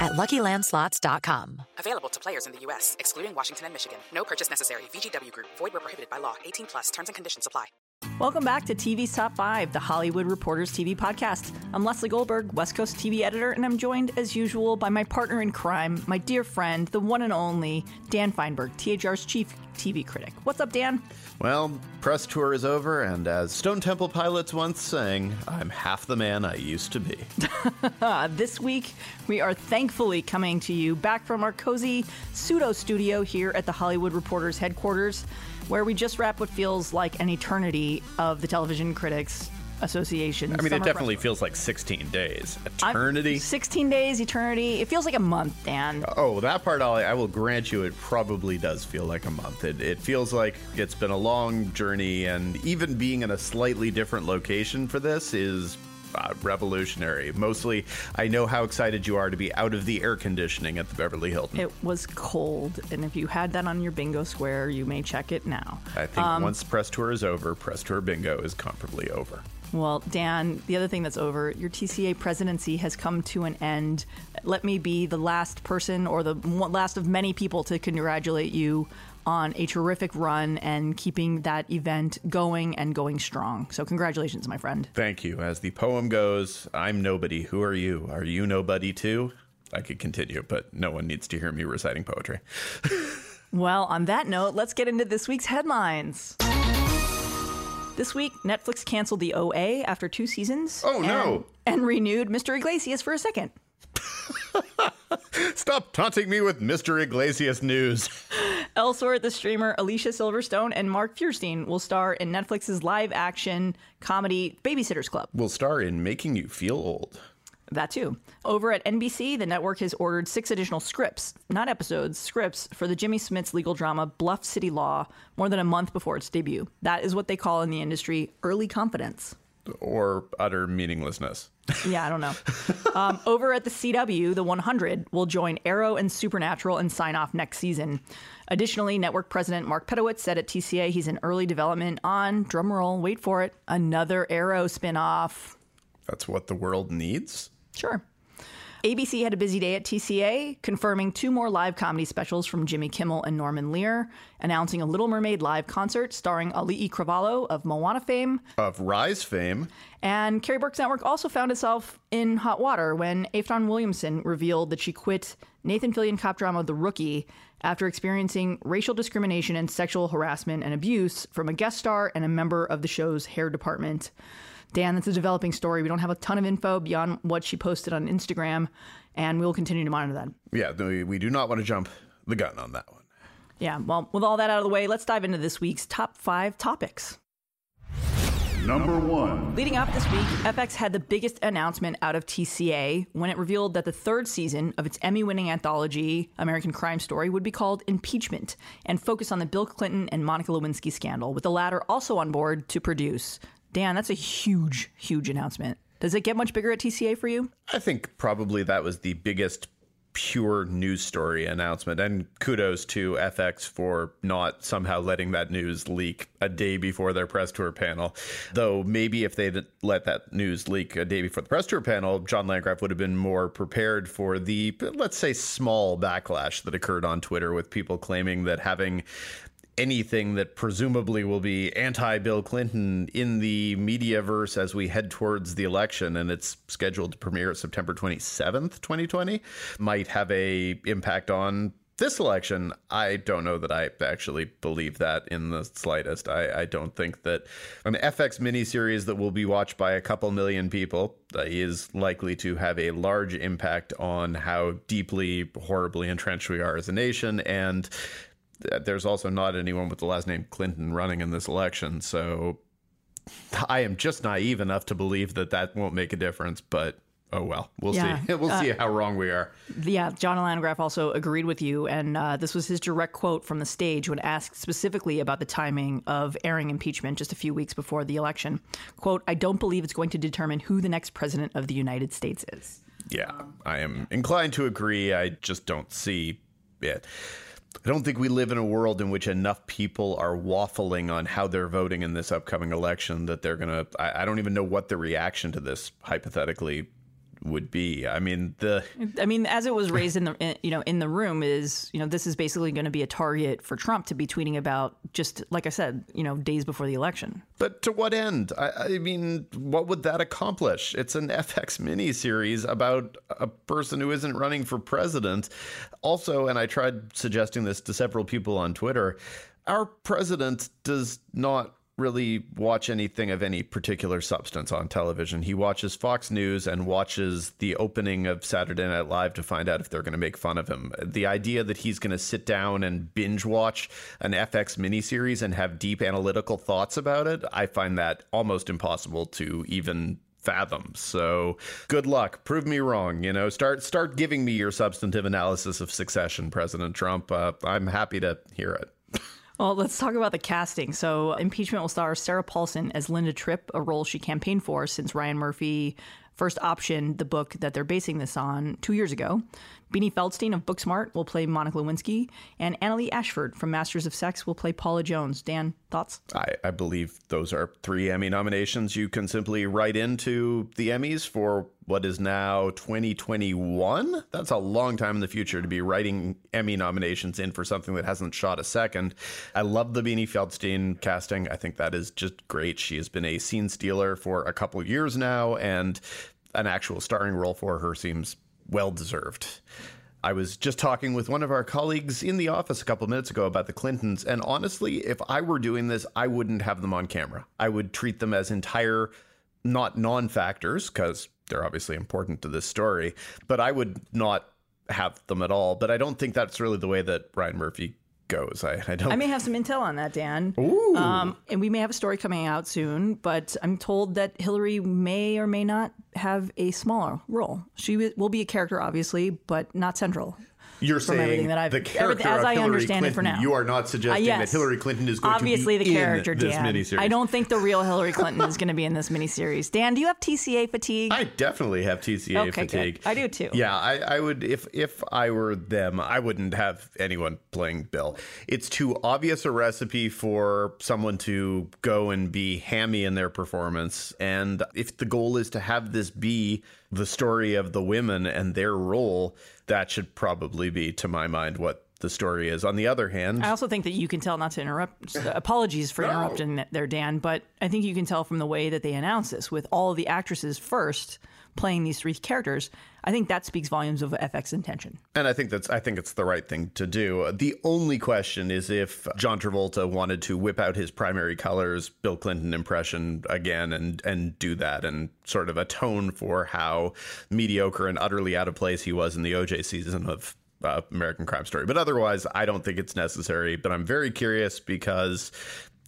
at LuckyLandSlots.com. Available to players in the U.S., excluding Washington and Michigan. No purchase necessary. VGW Group. Void where prohibited by law. 18+. Terms and conditions apply. Welcome back to TV's Top 5, the Hollywood Reporters TV podcast. I'm Leslie Goldberg, West Coast TV editor, and I'm joined, as usual, by my partner in crime, my dear friend, the one and only, Dan Feinberg, THR's chief TV critic. What's up, Dan? Well, press tour is over, and as Stone Temple Pilots once sang, I'm half the man I used to be. This week, we are thankfully coming to you back from our cozy pseudo-studio here at the Hollywood Reporters headquarters, where we just wrap what feels like an eternity of the Television Critics Association. I mean, it definitely feels like 16 days. Eternity? 16 days, eternity. It feels like a month, Dan. Oh, that part, I will grant you, it probably does feel like a month. It feels like it's been a long journey, and even being in a slightly different location for this is revolutionary. Mostly, I know how excited you are to be out of the air conditioning at the Beverly Hilton. It was cold, and if you had that on your bingo square, you may check it now. I think once press tour is over, press tour bingo is comparably over. Well, Dan, the other thing that's over, your TCA presidency has come to an end. Let me be the last person or the last of many people to congratulate you on a terrific run and keeping that event going and going strong. So congratulations, my friend. Thank you. As the poem goes, I'm nobody. Who are you? Are you nobody too? I could continue, but no one needs to hear me reciting poetry. Well, on that note, let's get into this week's headlines. This week, Netflix canceled The OA after 2 seasons. Oh, no. And renewed Mr. Iglesias for a second. Stop taunting me with Mr. Iglesias news. Elsewhere, the streamer Alicia Silverstone and Mark Fierstein will star in Netflix's live-action comedy Babysitter's Club. Will star in Making You Feel Old. That too. Over at NBC, the network has ordered 6 additional scripts, not episodes, scripts for the Jimmy Smits legal drama Bluff City Law more than a month before its debut. That is what they call in the industry early confidence. Or utter meaninglessness. Yeah, I don't know. Over at the CW, The 100 will join Arrow and Supernatural and sign off next season. Additionally, network president Mark Pedowitz said at TCA he's in early development on, drumroll, wait for it, another Arrow spinoff. That's what the world needs? Sure. ABC had a busy day at TCA, confirming 2 more live comedy specials from Jimmy Kimmel and Norman Lear, announcing a Little Mermaid live concert starring Ali'i Cravallo of Moana fame. Of Rise fame. And Carrie Burke's network also found itself in hot water when Afton Williamson revealed that she quit Nathan Fillion cop drama The Rookie after experiencing racial discrimination and sexual harassment and abuse from a guest star and a member of the show's hair department. Dan, that's a developing story. We don't have a ton of info beyond what she posted on Instagram, and we'll continue to monitor that. Yeah, we do not want to jump the gun on that one. Yeah, well, with all that out of the way, let's dive into this week's top 5 topics. Number 1. Leading up this week, FX had the biggest announcement out of TCA when it revealed that the 3rd season of its Emmy-winning anthology, American Crime Story, would be called Impeachment and focus on the Bill Clinton and Monica Lewinsky scandal, with the latter also on board to produce. Dan, that's a huge, huge announcement. Does it get much bigger at TCA for you? I think probably that was the biggest pure news story announcement. And kudos to FX for not somehow letting that news leak a day before their press tour panel. Though maybe if they'd let that news leak a day before the press tour panel, John Landgraf would have been more prepared for the, let's say, small backlash that occurred on Twitter with people claiming that having anything that presumably will be anti-Bill Clinton in the mediaverse as we head towards the election, and it's scheduled to premiere September 27th, 2020, might have a impact on This election, I don't know that I actually believe that in the slightest. I don't think that an FX miniseries that will be watched by a couple million people is likely to have a large impact on how deeply, horribly entrenched we are as a nation. And there's also not anyone with the last name Clinton running in this election. So I am just naive enough to believe that that won't make a difference, but... oh, well, we'll see. We'll see how wrong we are. Yeah. John Landgraf also agreed with you. And this was his direct quote from the stage when asked specifically about the timing of airing Impeachment just a few weeks before the election. Quote, "I don't believe it's going to determine who the next president of the United States is." Yeah, I am inclined to agree. I just don't see it. I don't think we live in a world in which enough people are waffling on how they're voting in this upcoming election that they're going to... I don't even know what the reaction to this hypothetically would be. I mean, as it was raised in the room is, this is basically going to be a target for Trump to be tweeting about, just like I said, days before the election. But to what end? I mean, what would that accomplish? It's an FX miniseries about a person who isn't running for president. Also, and I tried suggesting this to several people on Twitter, our president does not really watch anything of any particular substance on television. He watches Fox News and watches the opening of Saturday Night Live to find out if they're going to make fun of him. The idea that he's going to sit down and binge watch an FX miniseries and have deep analytical thoughts about it, I find that almost impossible to even fathom. So good luck. Prove me wrong. Start giving me your substantive analysis of Succession, President Trump. I'm happy to hear it. Well, let's talk about the casting. So Impeachment will star Sarah Paulson as Linda Tripp, a role she campaigned for since Ryan Murphy first optioned the book that they're basing this on 2 years ago. Beanie Feldstein of Booksmart will play Monica Lewinsky, and Annalee Ashford from Masters of Sex will play Paula Jones. Dan, thoughts? I believe those are three Emmy nominations you can simply write into the Emmys for what is now 2021. That's a long time in the future to be writing Emmy nominations in for something that hasn't shot a second. I love the Beanie Feldstein casting. I think that is just great. She has been a scene stealer for a couple of years now, and an actual starring role for her seems well-deserved. I was just talking with one of our colleagues in the office a couple of minutes ago about the Clintons, and honestly, if I were doing this, I wouldn't have them on camera. I would treat them as entire, not non-factors, because they're obviously important to this story, but I would not have them at all. But I don't think that's really the way that Ryan Murphy goes. I may have some intel on that, Dan. Ooh. And we may have a story coming out soon, but I'm told that Hillary may or may not have a smaller role. She will be a character, obviously, but not central. You're saying that the character as I understand it for now. You are not suggesting that Hillary Clinton is going to be the character, in this miniseries. I don't think the real Hillary Clinton is going to be in this miniseries. Dan, do you have TCA fatigue? I definitely have TCA fatigue. Good. I do too. Yeah, I would, if I were them, I wouldn't have anyone playing Bill. It's too obvious a recipe for someone to go and be hammy in their performance. And if the goal is to have this be the story of the women and their role, that should probably be, to my mind, what the story is. On the other hand, I also think that you can tell, not to interrupt, apologies for interrupting there, Dan, but I think you can tell from the way that they announce this, with all of the actresses first playing these three characters, I think that speaks volumes of FX intention. And I think it's the right thing to do. The only question is if John Travolta wanted to whip out his primary colors, Bill Clinton impression again, and do that and sort of atone for how mediocre and utterly out of place he was in the OJ season of American Crime Story. But otherwise, I don't think it's necessary. But I'm very curious because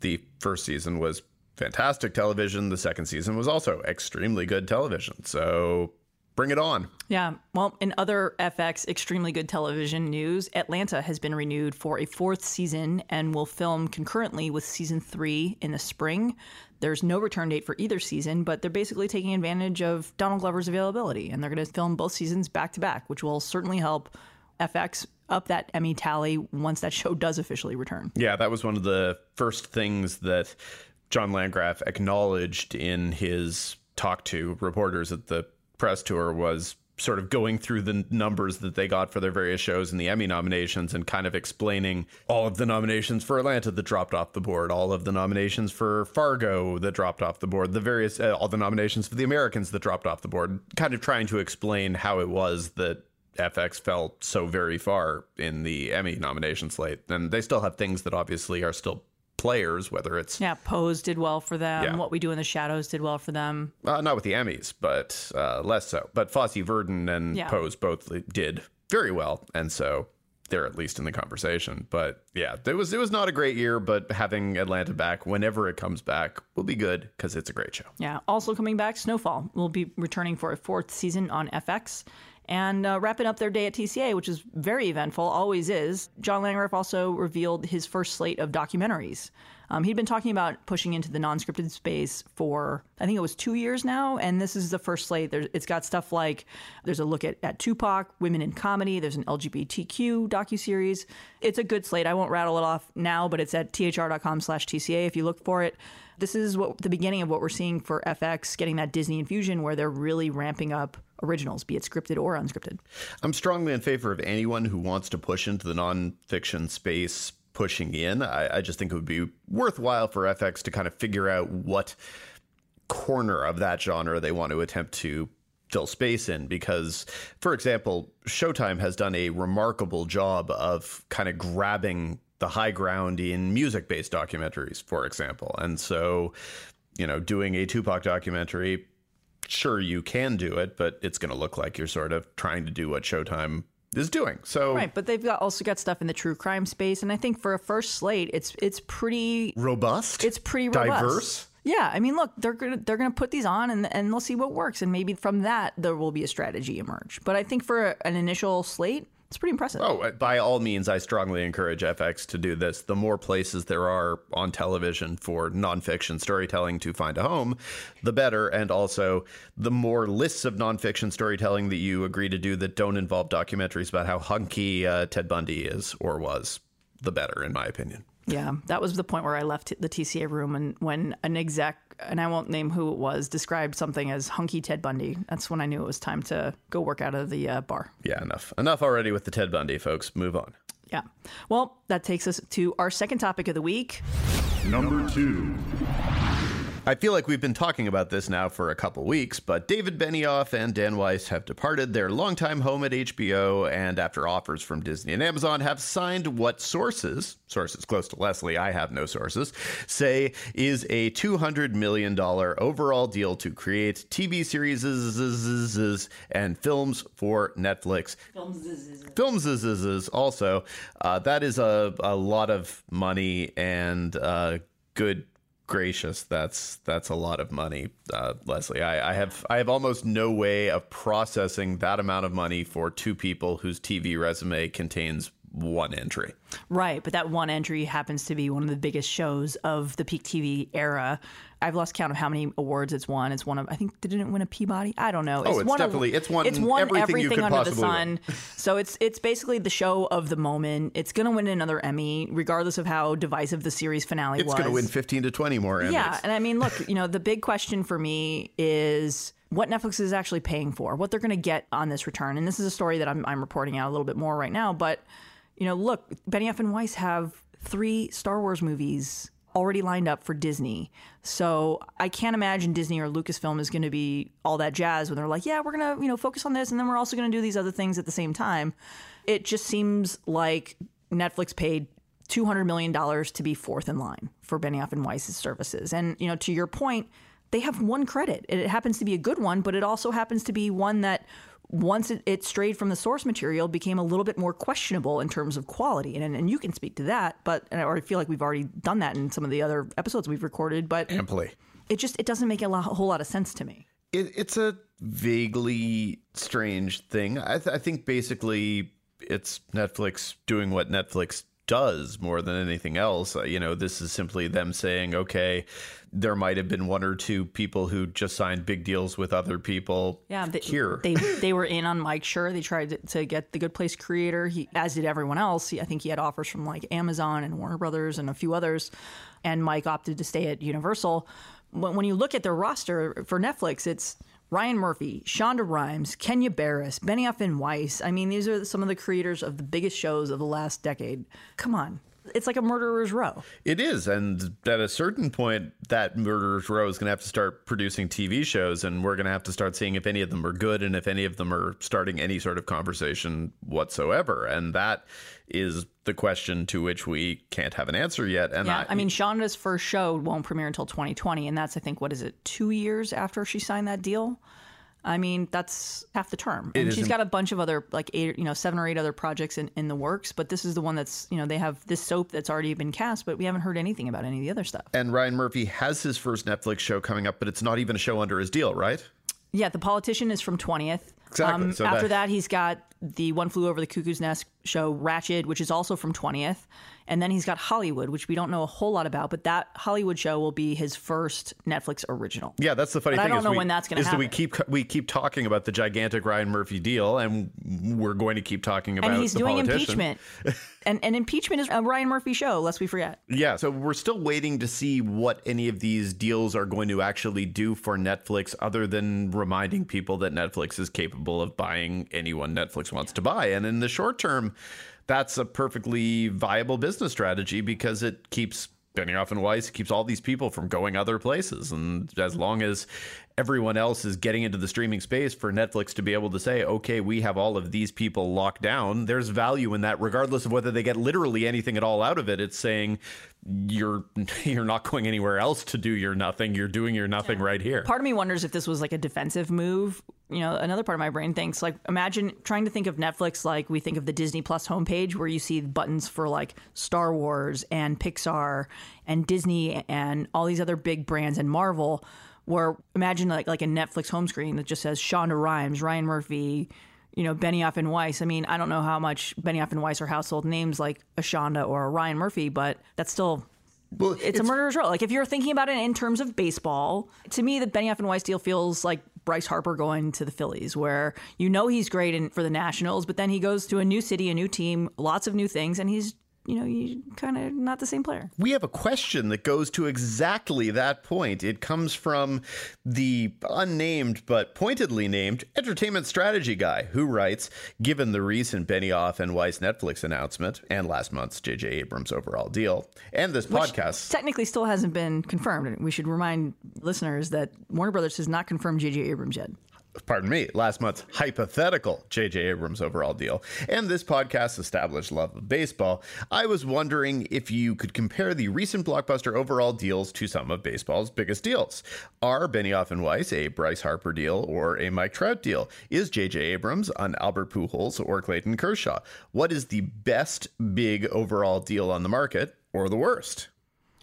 the first season was fantastic television. The second season was also extremely good television. So bring it on. Yeah. Well, in other FX extremely good television news, Atlanta has been renewed for a fourth season and will film concurrently with season 3 in the spring. There's no return date for either season, but they're basically taking advantage of Donald Glover's availability, and they're going to film both seasons back to back, which will certainly help FX up that Emmy tally once that show does officially return. Yeah, that was one of the first things that John Landgraf acknowledged in his talk to reporters at the press tour, was sort of going through the numbers that they got for their various shows and the Emmy nominations, and kind of explaining all of the nominations for Atlanta that dropped off the board, all of the nominations for Fargo that dropped off the board, the various all the nominations for The Americans that dropped off the board, kind of trying to explain how it was that FX fell so very far in the Emmy nomination slate. And they still have things that obviously are still players, whether it's... Yeah, Pose did well for them. Yeah. What We Do in the Shadows did well for them. Not with the Emmys, but less so. But Fosse Verdon and Pose both did very well. And so they're at least in the conversation. But yeah, it was not a great year, but having Atlanta back whenever it comes back will be good because it's a great show. Yeah. Also coming back, Snowfall will be returning for a fourth season on FX. And wrapping up their day at TCA, which is very eventful, always is, John Landgraf also revealed his first slate of documentaries. He'd been talking about pushing into the non-scripted space for, I think it was 2 years now, and this is the first slate. It's got stuff like, there's a look at Tupac, women in comedy, there's an LGBTQ docuseries. It's a good slate. I won't rattle it off now, but it's at thr.com/TCA if you look for it. This is the beginning of what we're seeing for FX, getting that Disney infusion where they're really ramping up originals, be it scripted or unscripted. I'm strongly in favor of anyone who wants to push into the nonfiction space pushing in. I just think it would be worthwhile for FX to kind of figure out what corner of that genre they want to attempt to fill space in, because, for example, Showtime has done a remarkable job of kind of grabbing the high ground in music-based documentaries, for example. And so, you know, doing a Tupac documentary, sure, you can do it, but it's going to look like you're sort of trying to do what Showtime is doing. So right, but they've also got stuff in the true crime space, and I think for a first slate, it's pretty robust. It's pretty robust. Diverse. Yeah, I mean, look, they're gonna put these on, and they'll see what works, and maybe from that there will be a strategy emerge. But I think for an initial slate, it's pretty impressive. Oh, by all means, I strongly encourage FX to do this. The more places there are on television for nonfiction storytelling to find a home, the better. And also, the more lists of nonfiction storytelling that you agree to do that don't involve documentaries about how hunky Ted Bundy is or was, the better, in my opinion. Yeah, that was the point where I left the TCA room and when an exec, and I won't name who it was, described something as hunky Ted Bundy. That's when I knew it was time to go work out of the bar. Yeah, enough already with the Ted Bundy, folks. Move on. Yeah. Well, that takes us to our second topic of the week. Number two. I feel like we've been talking about this now for a couple weeks, but David Benioff and Dan Weiss have departed their longtime home at HBO and, after offers from Disney and Amazon, have signed what sources close to Leslie, I have no sources, say is a $200 million overall deal to create TV series and films for Netflix. Films also. That is a lot of money and good gracious, that's a lot of money, Leslie. I have almost no way of processing that amount of money for two people whose TV resume contains one entry. Right, but that one entry happens to be one of the biggest shows of the peak TV era. I've lost count of how many awards it's won. It's one of, I think, didn't it win a Peabody? I don't know. It's won everything under the sun. So it's basically the show of the moment. It's going to win another Emmy, regardless of how divisive the series finale was. It's going to win 15 to 20 more Emmys. Yeah, and I mean, look, you know, the big question for me is what Netflix is actually paying for, what they're going to get on this return. And this is a story that I'm reporting out a little bit more right now. But, you know, look, Benioff and Weiss have 3 Star Wars movies already lined up for Disney. So I can't imagine Disney or Lucasfilm is going to be all that jazz when they're like, yeah, we're going to, you know, focus on this. And then we're also going to do these other things at the same time. It just seems like Netflix paid $200 million to be fourth in line for Benioff and Weiss's services. And, you know, to your point, they have one credit. It happens to be a good one, but it also happens to be one that, once it strayed from the source material, became a little bit more questionable in terms of quality. And you can speak to that, but I feel like we've already done that in some of the other episodes we've recorded. But amply, it doesn't make a whole lot of sense to me. It's a vaguely strange thing. I think basically it's Netflix doing what Netflix does more than anything else. You know, this is simply them saying, okay, there might have been one or two people who just signed big deals with other people. Yeah, here they were in on Mike Schur. They tried to get The Good Place creator. He, as did everyone else, I think he had offers from like Amazon and Warner Brothers and a few others. And Mike opted to stay at Universal. When you look at their roster for Netflix, it's Ryan Murphy, Shonda Rhimes, Kenya Barris, Benioff and Weiss. I mean, these are some of the creators of the biggest shows of the last decade. Come on. it's like a murderer's row. It is. And at a certain point, that murderer's row is going to have to start producing TV shows. And we're going to have to start seeing if any of them are good and if any of them are starting any sort of conversation whatsoever. And that is the question to which we can't have an answer yet. And yeah, I mean, Shonda's first show won't premiere until 2020. And that's, I think, what is it, 2 years after she signed that deal? I mean, that's half the term. And she's got a bunch of other, like, 7 or 8 other projects in the works. But this is the one that's, you know, they have this soap that's already been cast, but we haven't heard anything about any of the other stuff. And Ryan Murphy has his first Netflix show coming up, but it's not even a show under his deal, right? Yeah, The Politician is from 20th. Exactly. So after that, he's got the One Flew Over the Cuckoo's Nest show, Ratched, which is also from 20th. And then he's got Hollywood, which we don't know a whole lot about. But that Hollywood show will be his first Netflix original. Yeah, that's the funny thing. I don't know when that's going to happen. We keep talking about the gigantic Ryan Murphy deal, and we're going to keep talking about. And he's doing Impeachment, and Impeachment is a Ryan Murphy show, lest we forget. Yeah, so we're still waiting to see what any of these deals are going to actually do for Netflix, other than reminding people that Netflix is capable of buying anyone Netflix wants to buy, and in the short term. That's a perfectly viable business strategy because it keeps Benioff and Weiss, it keeps all these people from going other places. And as long as everyone else is getting into the streaming space, for Netflix to be able to say, OK, we have all of these people locked down, there's value in that, regardless of whether they get literally anything at all out of it. It's saying you're not going anywhere else to do your nothing. You're doing your nothing right here. Part of me wonders if this was like a defensive move. You know, another part of my brain thinks, like, imagine trying to think of Netflix like we think of the Disney Plus homepage, where you see buttons for like Star Wars and Pixar and Disney and all these other big brands and Marvel, where imagine like a Netflix home screen that just says Shonda Rhimes, Ryan Murphy, you know, Benioff and Weiss. I mean, I don't know how much Benioff and Weiss are household names like a Shonda or a Ryan Murphy, but that's still... Well, it's a murderer's row. Like, if you're thinking about it in terms of baseball, to me, the Benioff and Weiss deal feels like Bryce Harper going to the Phillies, where you know he's great for the Nationals, but then he goes to a new city, a new team, lots of new things, and he's, you know, you kind of not the same player. We have a question that goes to exactly that point. It comes from the unnamed but pointedly named entertainment strategy guy, who writes, given the recent Benioff and Weiss Netflix announcement and last month's J.J. Abrams overall deal and this podcast. Technically still hasn't been confirmed. We should remind listeners that Warner Brothers has not confirmed J.J. Abrams yet. Pardon me, last month's hypothetical J.J. Abrams overall deal and this podcast's established love of baseball, I was wondering if you could compare the recent blockbuster overall deals to some of baseball's biggest deals. Are Benioff and Weiss a Bryce Harper deal or a Mike Trout deal? Is J.J. Abrams an Albert Pujols or Clayton Kershaw? What is the best big overall deal on the market or the worst?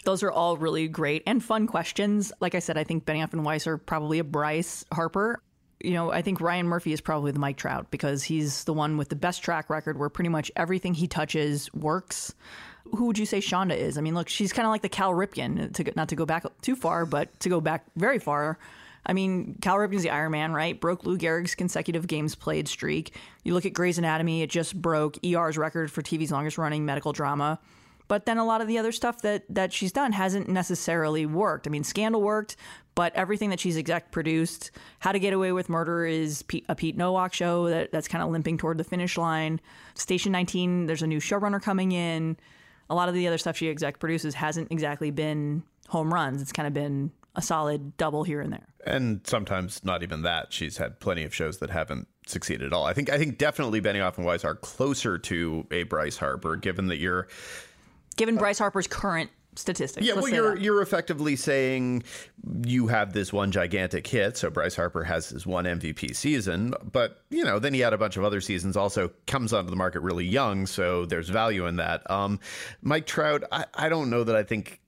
Those are all really great and fun questions. Like I said, I think Benioff and Weiss are probably a Bryce Harper. You know, I think Ryan Murphy is probably the Mike Trout because he's the one with the best track record where pretty much everything he touches works. Who would you say Shonda is? I mean, look, she's kind of like the Cal Ripken, not to go back too far, but to go back very far. I mean, Cal Ripken's the Iron Man, right? Broke Lou Gehrig's consecutive games played streak. You look at Grey's Anatomy, it just broke ER's record for TV's longest running medical drama. But then a lot of the other stuff that she's done hasn't necessarily worked. I mean, Scandal worked, but everything that she's exec produced, How to Get Away with Murder is a Pete Nowak show that's kind of limping toward the finish line. Station 19, there's a new showrunner coming in. A lot of the other stuff she exec produces hasn't exactly been home runs. It's kind of been a solid double here and there. And sometimes not even that. She's had plenty of shows that haven't succeeded at all. I think definitely Benioff and Weiss are closer to a Bryce Harper, given that you're... Given Bryce Harper's current statistics. Yeah, well, you're effectively saying you have this one gigantic hit. So Bryce Harper has his one MVP season. But, you know, then he had a bunch of other seasons, also comes onto the market really young. So there's value in that. Mike Trout, I don't know that I think.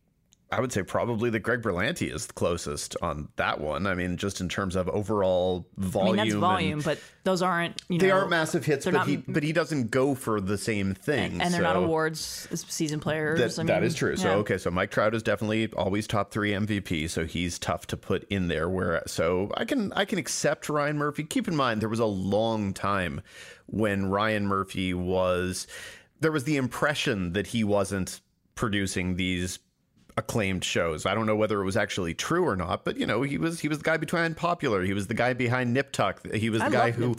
I would say probably that Greg Berlanti is the closest on that one. I mean, just in terms of overall volume. I mean, that's volume, but those aren't, they are massive hits, but he doesn't go for the same thing. And they're not awards season players. That is true. Yeah. So Mike Trout is definitely always top three MVP, so he's tough to put in there. So I can accept Ryan Murphy. Keep in mind, there was a long time when Ryan Murphy there was the impression that he wasn't producing these acclaimed shows. I don't know whether it was actually true or not, but he was the guy behind Popular. He was the guy behind Nip Tuck. He was the guy who,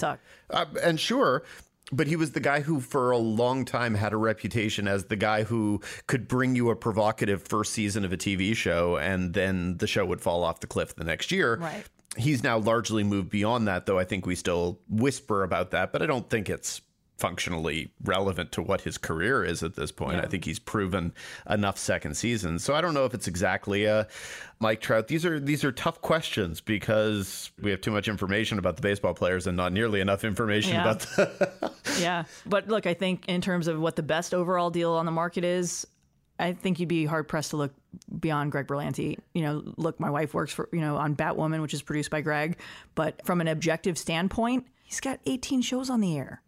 and sure, But he was the guy who for a long time had a reputation as the guy who could bring you a provocative first season of a TV show and then the show would fall off the cliff the next year. Right. He's now largely moved beyond that, though I think we still whisper about that. But I don't think it's functionally relevant to what his career is at this point. Yeah. I think he's proven enough second seasons. So I don't know if it's exactly a Mike Trout. These are tough questions because we have too much information about the baseball players and not nearly enough information about the Yeah. But look, I think in terms of what the best overall deal on the market is, I think you'd be hard pressed to look beyond Greg Berlanti. You know, look, my wife works for, on Batwoman, which is produced by Greg. But from an objective standpoint, he's got 18 shows on the air.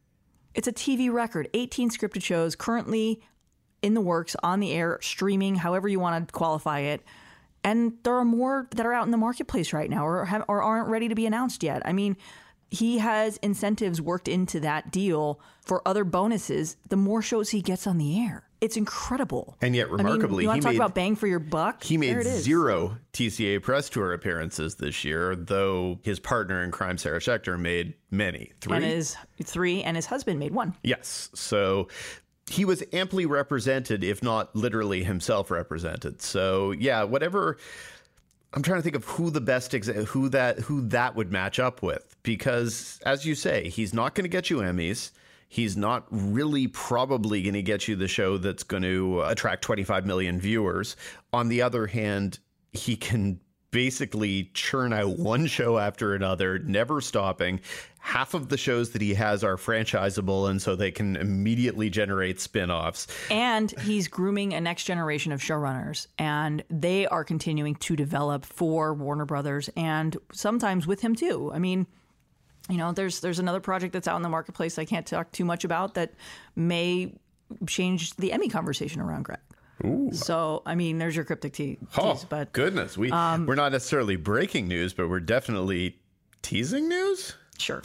It's a TV record, 18 scripted shows currently in the works, on the air, streaming, however you want to qualify it. And there are more that are out in the marketplace right now or aren't ready to be announced yet. I mean, he has incentives worked into that deal for other bonuses the more shows he gets on the air. It's incredible. And yet, remarkably, you want to talk about bang for your buck? He made zero TCA press tour appearances this year, though his partner in crime, Sarah Schechter, made many. Three, and his husband made one. Yes. So he was amply represented, if not literally himself represented. So, yeah, whatever. I'm trying to think of who that would match up with, because, as you say, he's not going to get you Emmys. He's not really probably going to get you the show that's going to attract 25 million viewers. On the other hand, he can basically churn out one show after another, never stopping. Half of the shows that he has are franchisable, and so they can immediately generate spinoffs. And he's grooming a next generation of showrunners, and they are continuing to develop for Warner Brothers and sometimes with him, too. I mean, there's another project that's out in the marketplace I can't talk too much about that may change the Emmy conversation around Greg. Ooh. So, I mean, there's your cryptic tease. Oh, but, goodness. We're not necessarily breaking news, but we're definitely teasing news? Sure.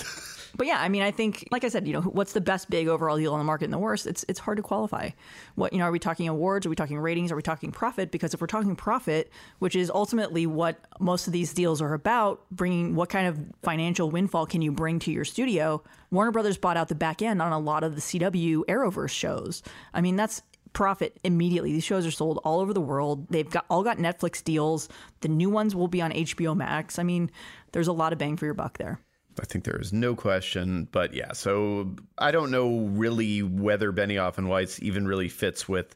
But yeah, I mean, I think, like I said, what's the best big overall deal on the market and the worst? It's hard to qualify. What, are we talking awards? Are we talking ratings? Are we talking profit? Because if we're talking profit, which is ultimately what most of these deals are about, bringing what kind of financial windfall can you bring to your studio? Warner Brothers bought out the back end on a lot of the CW Arrowverse shows. I mean, that's profit immediately. These shows are sold all over the world. They've all got Netflix deals. The new ones will be on HBO Max. I mean, there's a lot of bang for your buck there. I think there is no question, but yeah, so I don't know really whether Benioff and Weiss even really fits with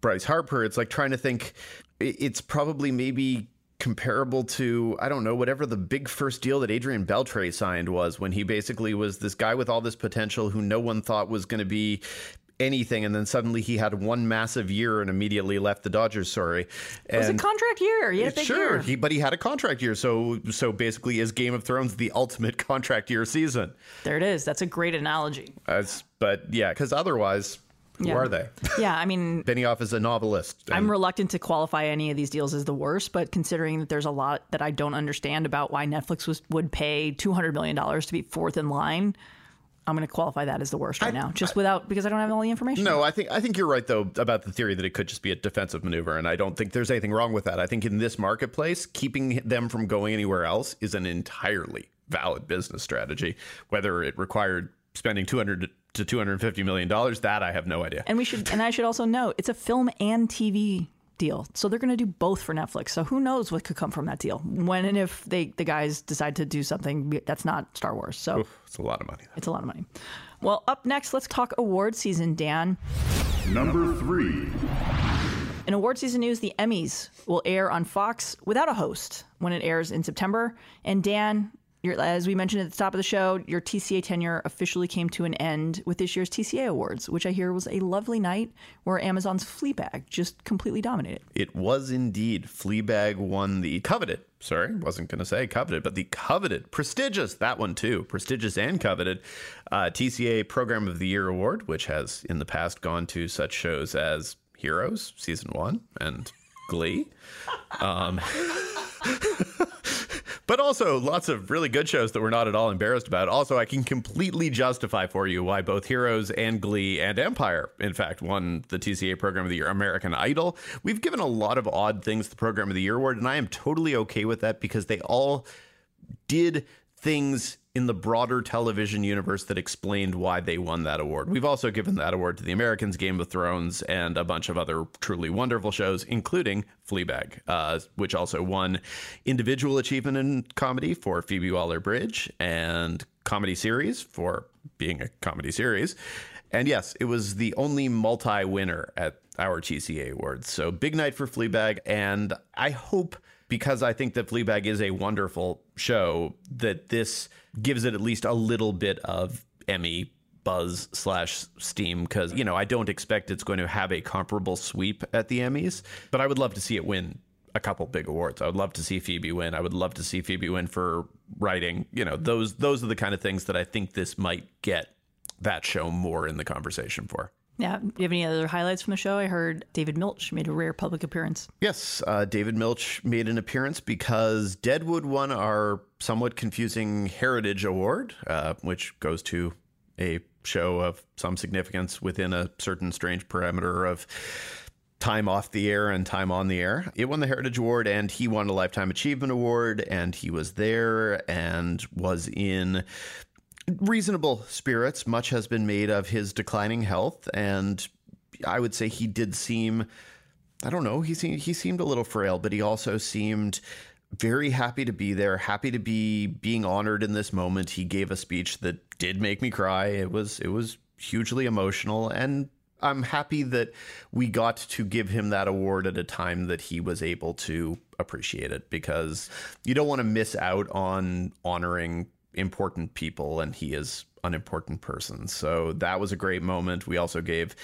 Bryce Harper. It's like trying to think, it's probably maybe comparable to, I don't know, whatever the big first deal that Adrian Beltre signed was, when he basically was this guy with all this potential who no one thought was going to be anything, and then suddenly he had one massive year and immediately left the Dodgers. Sorry, it was a contract year. Yeah, sure. But he had a contract year, so basically, is Game of Thrones the ultimate contract year season? There it is. That's a great analogy. But yeah, because otherwise, who are they? Yeah, I mean, Benioff is a novelist. I'm reluctant to qualify any of these deals as the worst, but considering that there's a lot that I don't understand about why Netflix would pay $200 million to be fourth in line. I'm going to qualify that as the worst right now, because I don't have all the information. No, I think you're right, though, about the theory that it could just be a defensive maneuver. And I don't think there's anything wrong with that. I think in this marketplace, keeping them from going anywhere else is an entirely valid business strategy, whether it required spending $200 to $250 million. That I have no idea. And I should also note, it's a film and TV deal. So they're going to do both for Netflix. So who knows what could come from that deal when and if the guys decide to do something that's not Star Wars. So it's a lot of money. It's a lot of money. Well, up next, let's talk award season, Dan. Number 3. In award season news, the Emmys will air on Fox without a host when it airs in September. And Dan, as we mentioned at the top of the show, your TCA tenure officially came to an end with this year's TCA Awards, which I hear was a lovely night where Amazon's Fleabag just completely dominated. It was indeed. Fleabag won the coveted, prestigious, that one too, prestigious and coveted TCA Program of the Year Award, which has in the past gone to such shows as Heroes, Season 1, and Glee. But also lots of really good shows that we're not at all embarrassed about. Also, I can completely justify for you why both Heroes and Glee and Empire, in fact, won the TCA Program of the Year. American Idol. We've given a lot of odd things the Program of the Year award, and I am totally okay with that because they all did things in the broader television universe that explained why they won that award. We've also given that award to The Americans, Game of Thrones, and a bunch of other truly wonderful shows, including Fleabag, which also won Individual Achievement in Comedy for Phoebe Waller-Bridge and Comedy Series for being a comedy series. And yes, it was the only multi-winner at our TCA awards. So big night for Fleabag, and I hope, because I think that Fleabag is a wonderful show, that this gives it at least a little bit of Emmy buzz / steam, because, you know, I don't expect it's going to have a comparable sweep at the Emmys, but I would love to see it win a couple big awards. I would love to see Phoebe win. I would love to see Phoebe win for writing. You know, those are the kind of things that I think this might get that show more in the conversation for. Yeah. Do you have any other highlights from the show? I heard David Milch made a rare public appearance. Yes. David Milch made an appearance because Deadwood won our somewhat confusing Heritage Award, which goes to a show of some significance within a certain strange parameter of time off the air and time on the air. It won the Heritage Award, and he won a Lifetime Achievement Award, and he was there and was in reasonable spirits. Much has been made of his declining health, and I would say he did seem, I don't know, he seemed a little frail, but he also seemed very happy to be there, happy to be being honored in this moment. He gave a speech that did make me cry. It was hugely emotional, and I'm happy that we got to give him that award at a time that he was able to appreciate it, because you don't want to miss out on honoring important people, and he is an important person. So that was a great moment. We also gave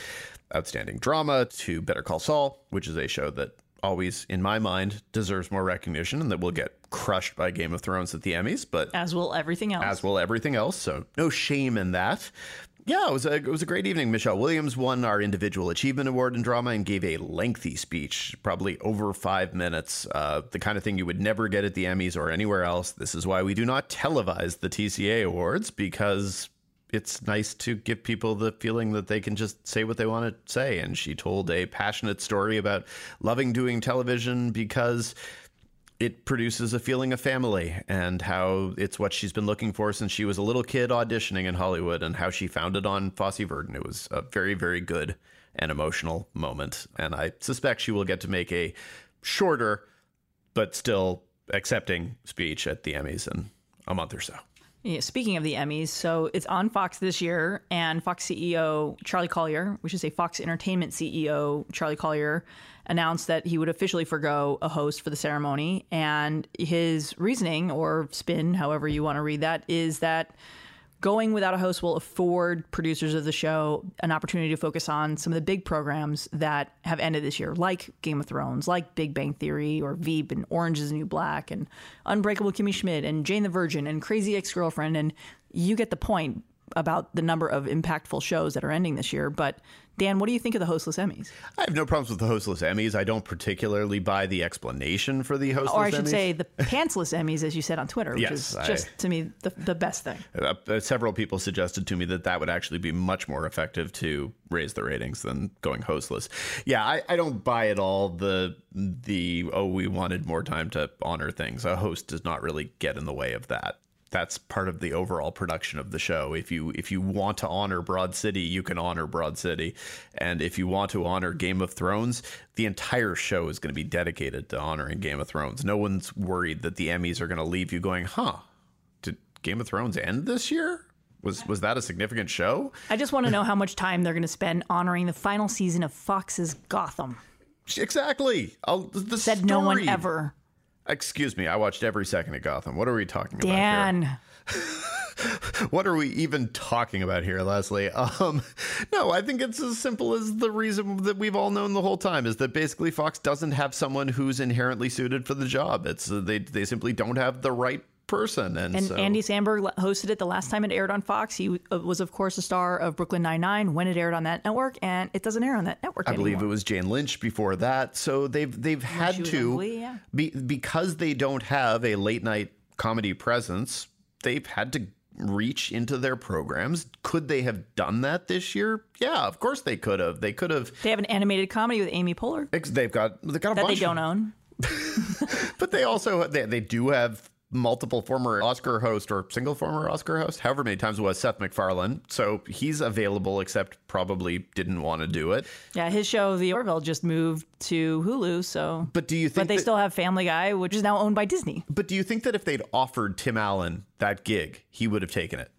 outstanding drama to Better Call Saul, which is a show that always, in my mind, deserves more recognition and that will get crushed by Game of Thrones at the Emmys, but as will everything else. So no shame in that. Yeah, it was a great evening. Michelle Williams won our Individual Achievement Award in Drama and gave a lengthy speech, probably over 5 minutes, the kind of thing you would never get at the Emmys or anywhere else. This is why we do not televise the TCA Awards, because it's nice to give people the feeling that they can just say what they want to say. And she told a passionate story about loving doing television because it produces a feeling of family, and how it's what she's been looking for since she was a little kid auditioning in Hollywood, and how she found it on Fosse Verdon. It was a very, very good and emotional moment. And I suspect she will get to make a shorter but still accepting speech at the Emmys in a month or so. Yeah, speaking of the Emmys, so it's on Fox this year, and Fox CEO Charlie Collier, which is a Fox Entertainment CEO, Charlie Collier, announced that he would officially forgo a host for the ceremony. And his reasoning, or spin, however you want to read that, is that going without a host will afford producers of the show an opportunity to focus on some of the big programs that have ended this year, like Game of Thrones, like Big Bang Theory, or Veep, and Orange is the New Black, and Unbreakable Kimmy Schmidt, and Jane the Virgin, and Crazy Ex-Girlfriend. And you get the point about the number of impactful shows that are ending this year. But Dan, what do you think of the hostless Emmys? I have no problems with the hostless Emmys. I don't particularly buy the explanation for the hostless Emmys. Or I should say the pantsless Emmys, as you said on Twitter, which is just, to me, the best thing. Several people suggested to me that would actually be much more effective to raise the ratings than going hostless. Yeah, I don't buy at all we wanted more time to honor things. A host does not really get in the way of that. That's part of the overall production of the show. If you want to honor Broad City, you can honor Broad City. And if you want to honor Game of Thrones, the entire show is going to be dedicated to honoring Game of Thrones. No one's worried that the Emmys are going to leave you going, did Game of Thrones end this year? Was that a significant show? I just want to know how much time they're going to spend honoring the final season of Fox's Gotham. Exactly. Said no one ever. Excuse me, I watched every second of Gotham. What are we talking about here? What are we even talking about here, Leslie? No, I think it's as simple as the reason that we've all known the whole time is that basically Fox doesn't have someone who's inherently suited for the job. It's they simply don't have the right person. And so Andy Samberg hosted it the last time it aired on Fox. He was, of course, a star of Brooklyn Nine-Nine when it aired on that network, and it doesn't air on that network anymore. I believe it was Jane Lynch before that. So they've had to, because they don't have a late night comedy presence, they've had to reach into their programs. Could they have done that this year? Yeah, of course they could have. They have an animated comedy with Amy Poehler. They've got a bunch that they don't own. But they also do have multiple former Oscar host or single former Oscar host, however many times it was, Seth MacFarlane. So he's available, except probably didn't want to do it. Yeah, his show, The Orville, just moved to Hulu. So, but do you think they still have Family Guy, which is now owned by Disney? But do you think that if they'd offered Tim Allen that gig, he would have taken it?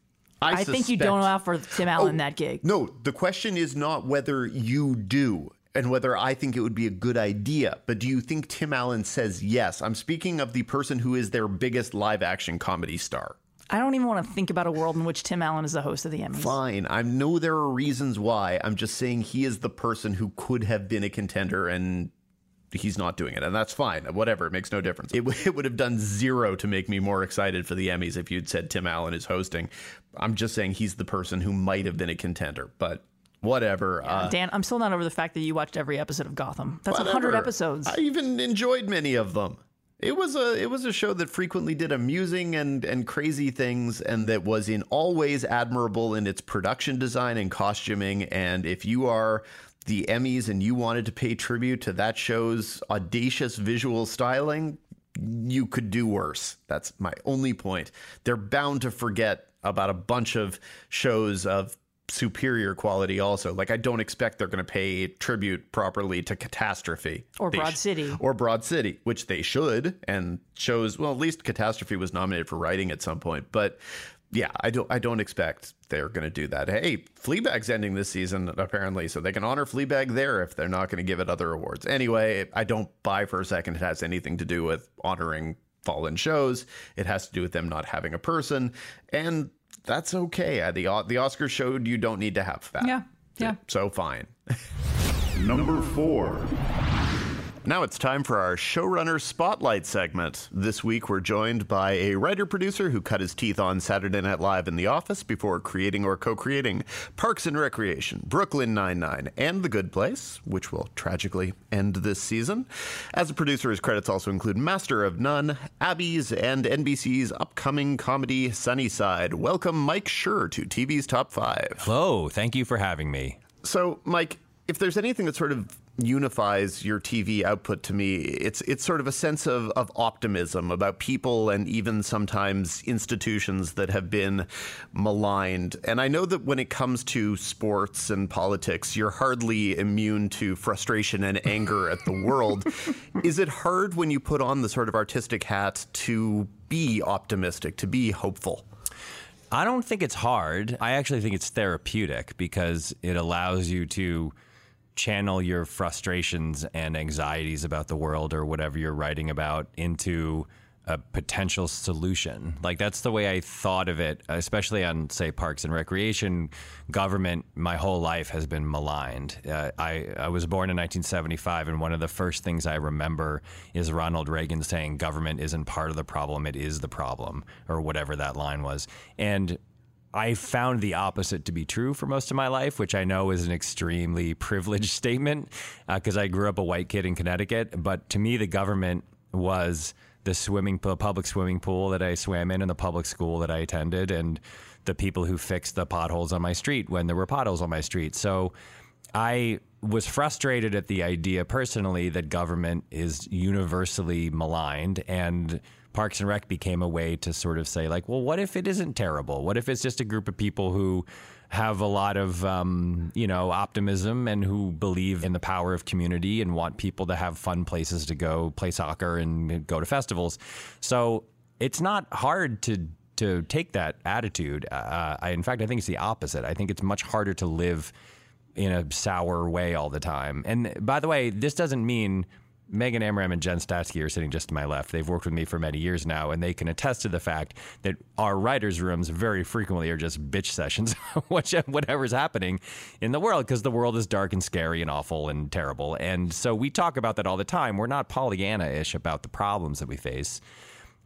I think you don't offer Tim Allen that gig. No, the question is not whether you do and whether I think it would be a good idea, but do you think Tim Allen says yes? I'm speaking of the person who is their biggest live action comedy star. I don't even want to think about a world in which Tim Allen is the host of the Emmys. Fine. I know there are reasons why. I'm just saying he is the person who could have been a contender and he's not doing it. And that's fine. Whatever. It makes no difference. It would have done zero to make me more excited for the Emmys if you'd said Tim Allen is hosting. I'm just saying he's the person who might have been a contender, but whatever. Yeah, Dan, I'm still not over the fact that you watched every episode of Gotham. That's 100 episodes. I even enjoyed many of them. It was a show that frequently did amusing and crazy things, and that was in all ways admirable in its production design and costuming. And if you are the Emmys and you wanted to pay tribute to that show's audacious visual styling, you could do worse. That's my only point. They're bound to forget about a bunch of shows of superior quality also. Like, I don't expect they're going to pay tribute properly to Catastrophe. Or Broad City. Or Broad City, which they should, and shows, well, at least Catastrophe was nominated for writing at some point. But yeah, I don't expect they're going to do that. Hey, Fleabag's ending this season, apparently, so they can honor Fleabag there if they're not going to give it other awards. Anyway, I don't buy for a second it has anything to do with honoring fallen shows. It has to do with them not having a person. And that's okay. The Oscars showed you don't need to have that. Yeah. So fine. Number 4. Now it's time for our Showrunner Spotlight segment. This week, we're joined by a writer-producer who cut his teeth on Saturday Night Live in the office before creating or co-creating Parks and Recreation, Brooklyn Nine-Nine, and The Good Place, which will tragically end this season. As a producer, his credits also include Master of None, Abby's, and NBC's upcoming comedy Sunnyside. Welcome, Mike Schur, to TV's Top 5. Hello, thank you for having me. So, Mike, if there's anything that sort of unifies your TV output to me, it's sort of a sense of optimism about people and even sometimes institutions that have been maligned. And I know that when it comes to sports and politics, you're hardly immune to frustration and anger at the world. Is it hard when you put on the sort of artistic hat to be optimistic, to be hopeful? I don't think it's hard. I actually think it's therapeutic because it allows you to channel your frustrations and anxieties about the world or whatever you're writing about into a potential solution. Like, that's the way I thought of it, especially on, say, Parks and Recreation. Government, my whole life has been maligned. I was born in 1975, and one of the first things I remember is Ronald Reagan saying, "Government isn't part of the problem, it is the problem," or whatever that line was. And I found the opposite to be true for most of my life, which I know is an extremely privileged statement because I grew up a white kid in Connecticut. But to me, the government was the public swimming pool that I swam in and the public school that I attended and the people who fixed the potholes on my street when there were potholes on my street. So I was frustrated at the idea personally that government is universally maligned, and Parks and Rec became a way to sort of say, like, well, what if it isn't terrible? What if it's just a group of people who have a lot of, optimism and who believe in the power of community and want people to have fun places to go play soccer and go to festivals? So it's not hard to take that attitude. In fact, I think it's the opposite. I think it's much harder to live in a sour way all the time. And by the way, this doesn't mean Megan Amram and Jen Statsky are sitting just to my left. They've worked with me for many years now, and they can attest to the fact that our writers' rooms very frequently are just bitch sessions, whatever's happening in the world, because the world is dark and scary and awful and terrible. And so we talk about that all the time. We're not Pollyanna-ish about the problems that we face,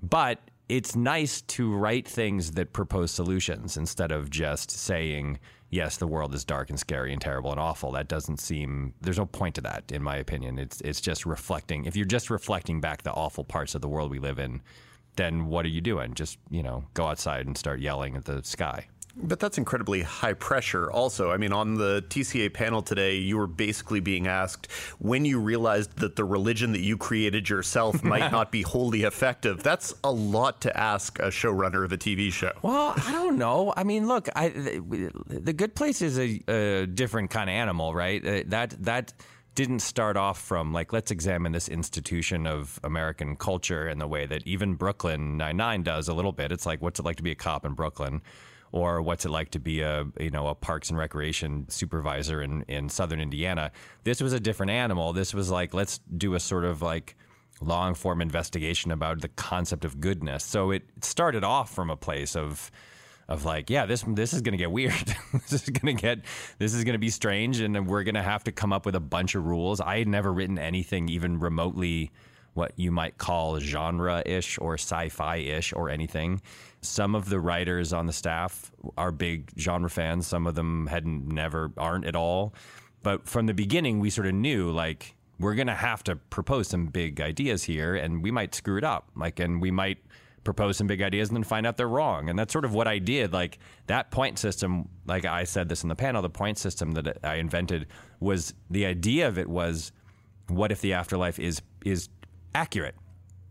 but it's nice to write things that propose solutions instead of just saying, yes, the world is dark and scary and terrible and awful. That doesn't seem, there's no point to that, in my opinion. It's just reflecting. If you're just reflecting back the awful parts of the world we live in, then what are you doing? Just, go outside and start yelling at the sky. But that's incredibly high pressure also. I mean, on the TCA panel today, you were basically being asked when you realized that the religion that you created yourself might not be wholly effective. That's a lot to ask a showrunner of a TV show. Well, I don't know. I mean, look, The Good Place is a different kind of animal, right? That didn't start off from, like, let's examine this institution of American culture in the way that even Brooklyn Nine-Nine does a little bit. It's like, what's it like to be a cop in Brooklyn? Or what's it like to be a parks and recreation supervisor in southern Indiana? This was a different animal. This was like, let's do a sort of like long form investigation about the concept of goodness. So it started off from a place of like, yeah, this is going to get weird. This is going to be strange, and we're going to have to come up with a bunch of rules. I had never written anything even remotely what you might call genre-ish or sci-fi-ish or anything. Some of the writers on the staff are big genre fans. Some of them aren't at all. But from the beginning, we sort of knew, like, we're going to have to propose some big ideas here, and we might screw it up. Like, and we might propose some big ideas and then find out they're wrong. And that's sort of what I did. Like, that point system, like I said this in the panel, the point system that I invented was, the idea of it was, what if the afterlife is accurate?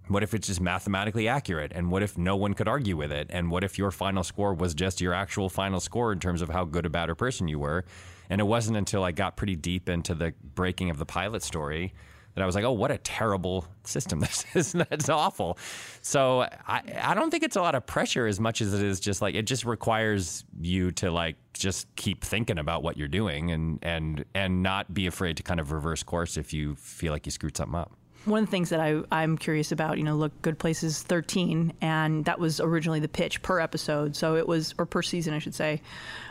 What if it's just mathematically accurate? And what if no one could argue with it? And what if your final score was just your actual final score in terms of how good a bad or person you were? And it wasn't until I got pretty deep into the breaking of the pilot story that I was like, oh, what a terrible system this is. That's awful. So I don't think it's a lot of pressure as much as it is just like, it just requires you to like just keep thinking about what you're doing and not be afraid to kind of reverse course if you feel like you screwed something up. One of the things that I'm curious about, you know, look, Good Place is 13, and that was originally the pitch per episode. So it was, or per season, I should say,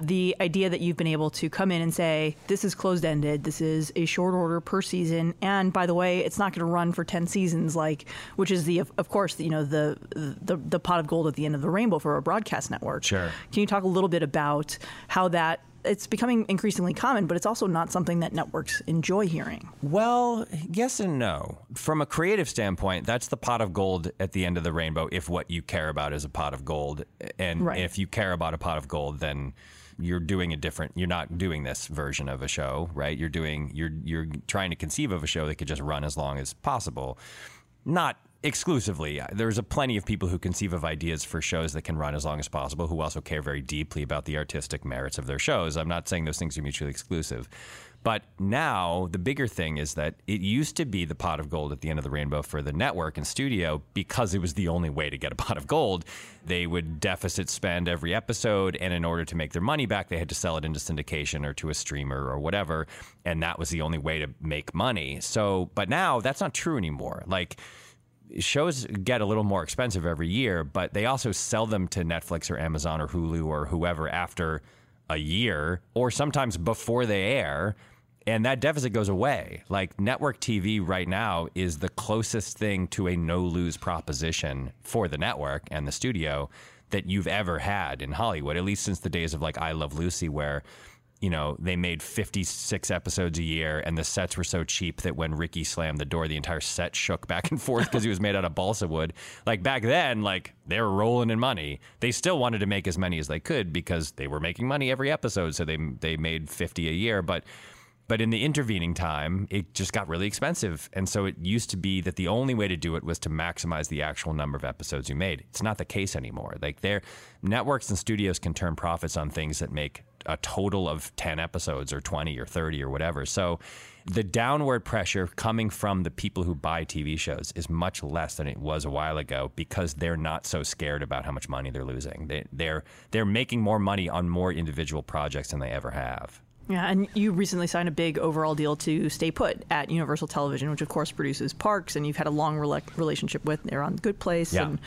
the idea that you've been able to come in and say, this is closed-ended, this is a short order per season, and by the way, it's not going to run for 10 seasons, like, which is of course, you know, the pot of gold at the end of the rainbow for a broadcast network. Sure. Can you talk a little bit about how that? It's becoming increasingly common, but it's also not something that networks enjoy hearing. Well, yes and no. From a creative standpoint, that's the pot of gold at the end of the rainbow if what you care about is a pot of gold. And right. If you care about a pot of gold, then you're not doing this version of a show, right? You're trying to conceive of a show that could just run as long as possible. Not exclusively. There's a plenty of people who conceive of ideas for shows that can run as long as possible, who also care very deeply about the artistic merits of their shows. I'm not saying those things are mutually exclusive. But now the bigger thing is that it used to be the pot of gold at the end of the rainbow for the network and studio because it was the only way to get a pot of gold. They would deficit spend every episode, and in order to make their money back, they had to sell it into syndication or to a streamer or whatever. And that was the only way to make money. So, but now that's not true anymore. Like, shows get a little more expensive every year, but they also sell them to Netflix or Amazon or Hulu or whoever after a year, or sometimes before they air, and that deficit goes away. Like, network TV right now is the closest thing to a no-lose proposition for the network and the studio that you've ever had in Hollywood, at least since the days of, like, I Love Lucy, where, you know, they made 56 episodes a year, and the sets were so cheap that when Ricky slammed the door, the entire set shook back and forth because he was made out of balsa wood. Like, back then, like, they were rolling in money. They still wanted to make as many as they could because they were making money every episode, so they made 50 a year. But in the intervening time, it just got really expensive. And so it used to be that the only way to do it was to maximize the actual number of episodes you made. It's not the case anymore. Like, their networks and studios can turn profits on things that make a total of 10 episodes or 20 or 30 or whatever. So the downward pressure coming from the people who buy TV shows is much less than it was a while ago because they're not so scared about how much money they're losing. They're making more money on more individual projects than they ever have. Yeah, and you recently signed a big overall deal to stay put at Universal Television, which of course produces Parks, and you've had a long relationship with. They're on The Good Place. Yeah. And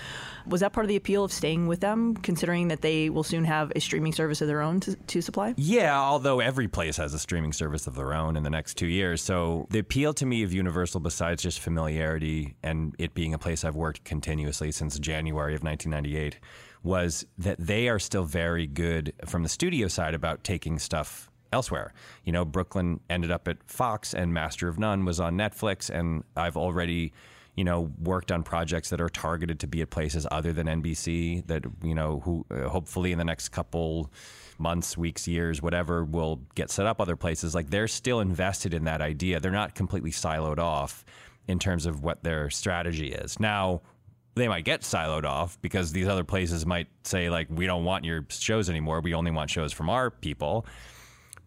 was that part of the appeal of staying with them, considering that they will soon have a streaming service of their own to supply? Yeah, although every place has a streaming service of their own in the next 2 years. So the appeal to me of Universal, besides just familiarity and it being a place I've worked continuously since January of 1998, was that they are still very good from the studio side about taking stuff elsewhere. You know, Brooklyn ended up at Fox, and Master of None was on Netflix, and I've already you know, worked on projects that are targeted to be at places other than NBC that, you know, who hopefully in the next couple months, weeks, years, whatever, will get set up other places. Like, they're still invested in that idea. They're not completely siloed off in terms of what their strategy is. Now, they might get siloed off because these other places might say, like, we don't want your shows anymore. We only want shows from our people.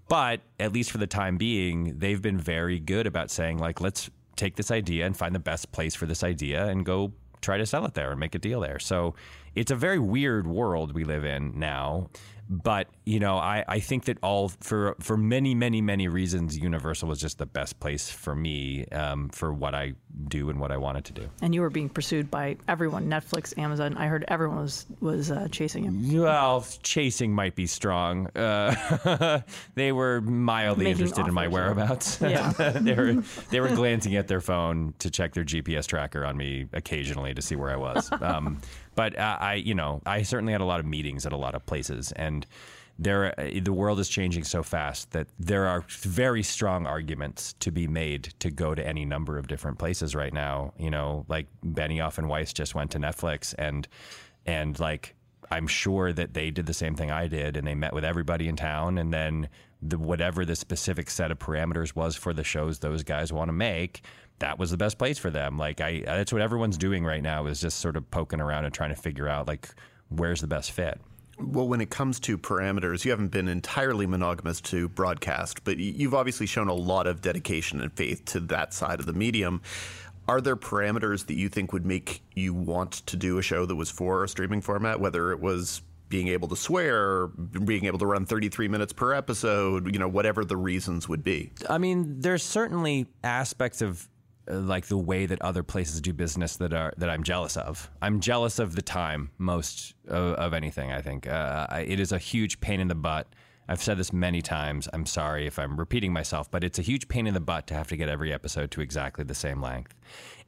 But at least for the time being, they've been very good about saying, like, let's take this idea and find the best place for this idea and go try to sell it there and make a deal there. So it's a very weird world we live in now. But, you know, I think that all for many, many, many reasons, Universal was just the best place for me for what I do and what I wanted to do. And you were being pursued by everyone, Netflix, Amazon. I heard everyone was chasing him. Well, chasing might be strong. They were mildly making interested in my whereabouts. Yeah. They were glancing at their phone to check their GPS tracker on me occasionally to see where I was. But I certainly had a lot of meetings at a lot of places, and the world is changing so fast that there are very strong arguments to be made to go to any number of different places right now. You know, like Benioff and Weiss just went to Netflix, and like, I'm sure that they did the same thing I did, and they met with everybody in town, and then whatever the specific set of parameters was for the shows those guys want to make, that was the best place for them. Like, that's what everyone's doing right now, is just sort of poking around and trying to figure out, like, where's the best fit. Well, when it comes to parameters, you haven't been entirely monogamous to broadcast, but you've obviously shown a lot of dedication and faith to that side of the medium. Are there parameters that you think would make you want to do a show that was for a streaming format, whether it was being able to swear, or being able to run 33 minutes per episode, you know, whatever the reasons would be? I mean, there's certainly aspects of like the way that other places do business that I'm jealous of. I'm jealous of the time most of anything, I think. It is a huge pain in the butt. I've said this many times. I'm sorry if I'm repeating myself, but it's a huge pain in the butt to have to get every episode to exactly the same length.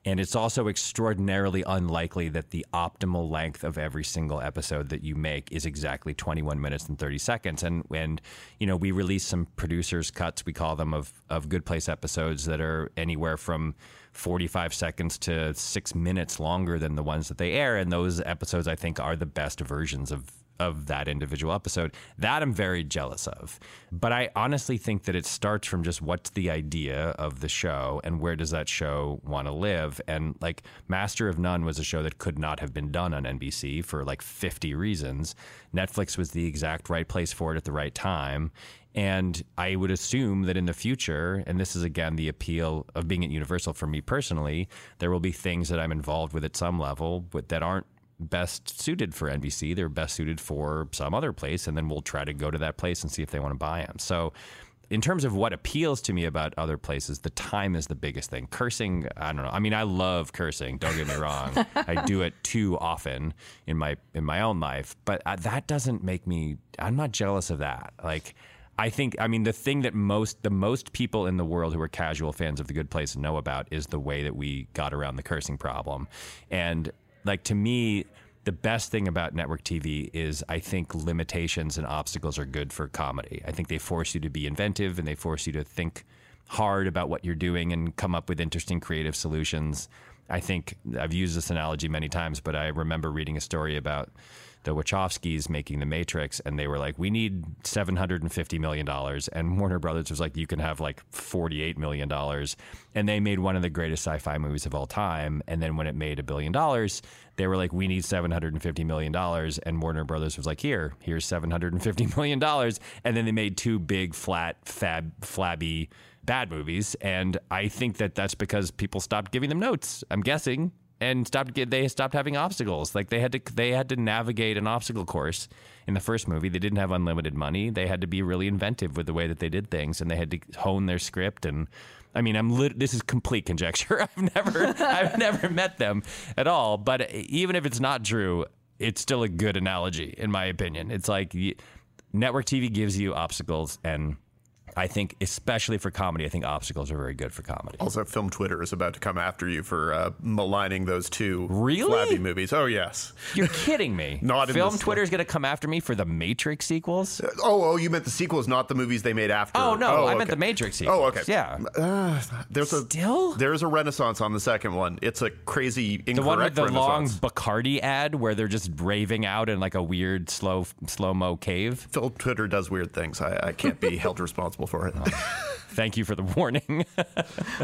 And it's also extraordinarily unlikely that the optimal length of every single episode that you make is exactly 21 minutes and 30 seconds. And you know, we release some producers' cuts, we call them, of Good Place episodes that are anywhere from 45 seconds to 6 minutes longer than the ones that they air. And those episodes, I think, are the best versions of that individual episode. That I'm very jealous of. But I honestly think that it starts from just what's the idea of the show and where does that show want to live. And like Master of None was a show that could not have been done on NBC for like 50 reasons. Netflix was the exact right place for it at the right time. And I would assume that in the future, and this is, again, the appeal of being at Universal for me personally, there will be things that I'm involved with at some level but that aren't best suited for NBC. They're best suited for some other place, and then we'll try to go to that place and see if they want to buy them. So in terms of what appeals to me about other places, the time is the biggest thing. Cursing, I don't know. I mean, I love cursing. Don't get me wrong. I do it too often in my own life, but that doesn't make me, I'm not jealous of that. Like, I think, I mean, the thing that the most people in the world who are casual fans of The Good Place know about is the way that we got around the cursing problem. And like, to me, the best thing about network TV is, I think, limitations and obstacles are good for comedy. I think they force you to be inventive, and they force you to think hard about what you're doing and come up with interesting creative solutions. I think I've used this analogy many times, but I remember reading a story about the Wachowskis making The Matrix, and they were like, we need $750 million. And Warner Brothers was like, you can have like $48 million. And they made one of the greatest sci-fi movies of all time. And then when it made $1 billion, they were like, we need $750 million. And Warner Brothers was like, here's $750 million. And then they made two big, flat, flabby, bad movies. And I think that that's because people stopped giving them notes, I'm guessing. And they stopped having obstacles. Like, they had to navigate an obstacle course in the first movie. They didn't have unlimited money. They had to be really inventive with the way that they did things, and they had to hone their script. And I mean, this is complete conjecture. I've never met them at all. But even if it's not true, it's still a good analogy, in my opinion. It's like network TV gives you obstacles, and I think, especially for comedy, I think obstacles are very good for comedy. Also, Film Twitter is about to come after you for maligning those two flabby movies. Oh, yes. You're kidding me. Not Film Twitter is going to come after me for the Matrix sequels? Oh, you meant the sequels, not the movies they made after. Oh, no, I meant the Matrix sequels. Oh, okay. Yeah. There's a renaissance on the second one. It's a crazy, incorrect renaissance. The one with the long Bacardi ad where they're just raving out in like a weird slow-mo cave. Film Twitter does weird things. I can't be held responsible for it. Thank you for the warning.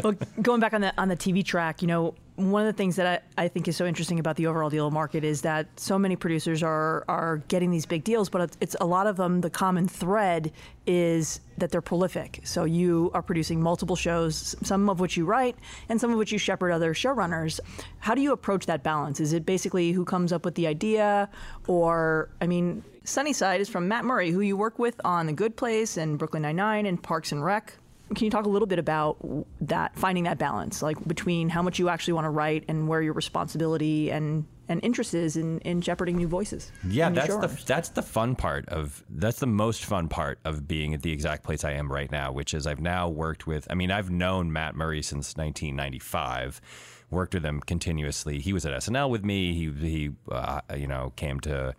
Well, going back on the TV track, you know, one of the things that I think is so interesting about the overall deal market is that so many producers are getting these big deals, but it's a lot of them, the common thread is that they're prolific. So you are producing multiple shows, some of which you write and some of which you shepherd other showrunners. How do you approach that balance? Is it basically who comes up with the idea? Or, I mean, Sunnyside is from Matt Murray, who you work with on The Good Place and Brooklyn Nine-Nine and Parks and Rec. Can you talk a little bit about that, finding that balance, like between how much you actually want to write and where your responsibility and interest is in shepherding new voices? Yeah, that's the most fun part of being at the exact place I am right now, which is I've now worked with, I mean, I've known Matt Murray since 1995. Worked with him continuously. He was at SNL with me. He came to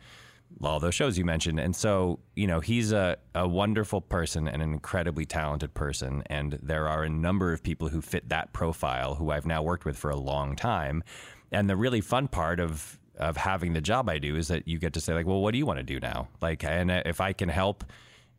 all those shows you mentioned. And so, you know, he's a wonderful person and an incredibly talented person. And there are a number of people who fit that profile who I've now worked with for a long time. And the really fun part of having the job I do is that you get to say, like, well, what do you want to do now? Like, and if I can help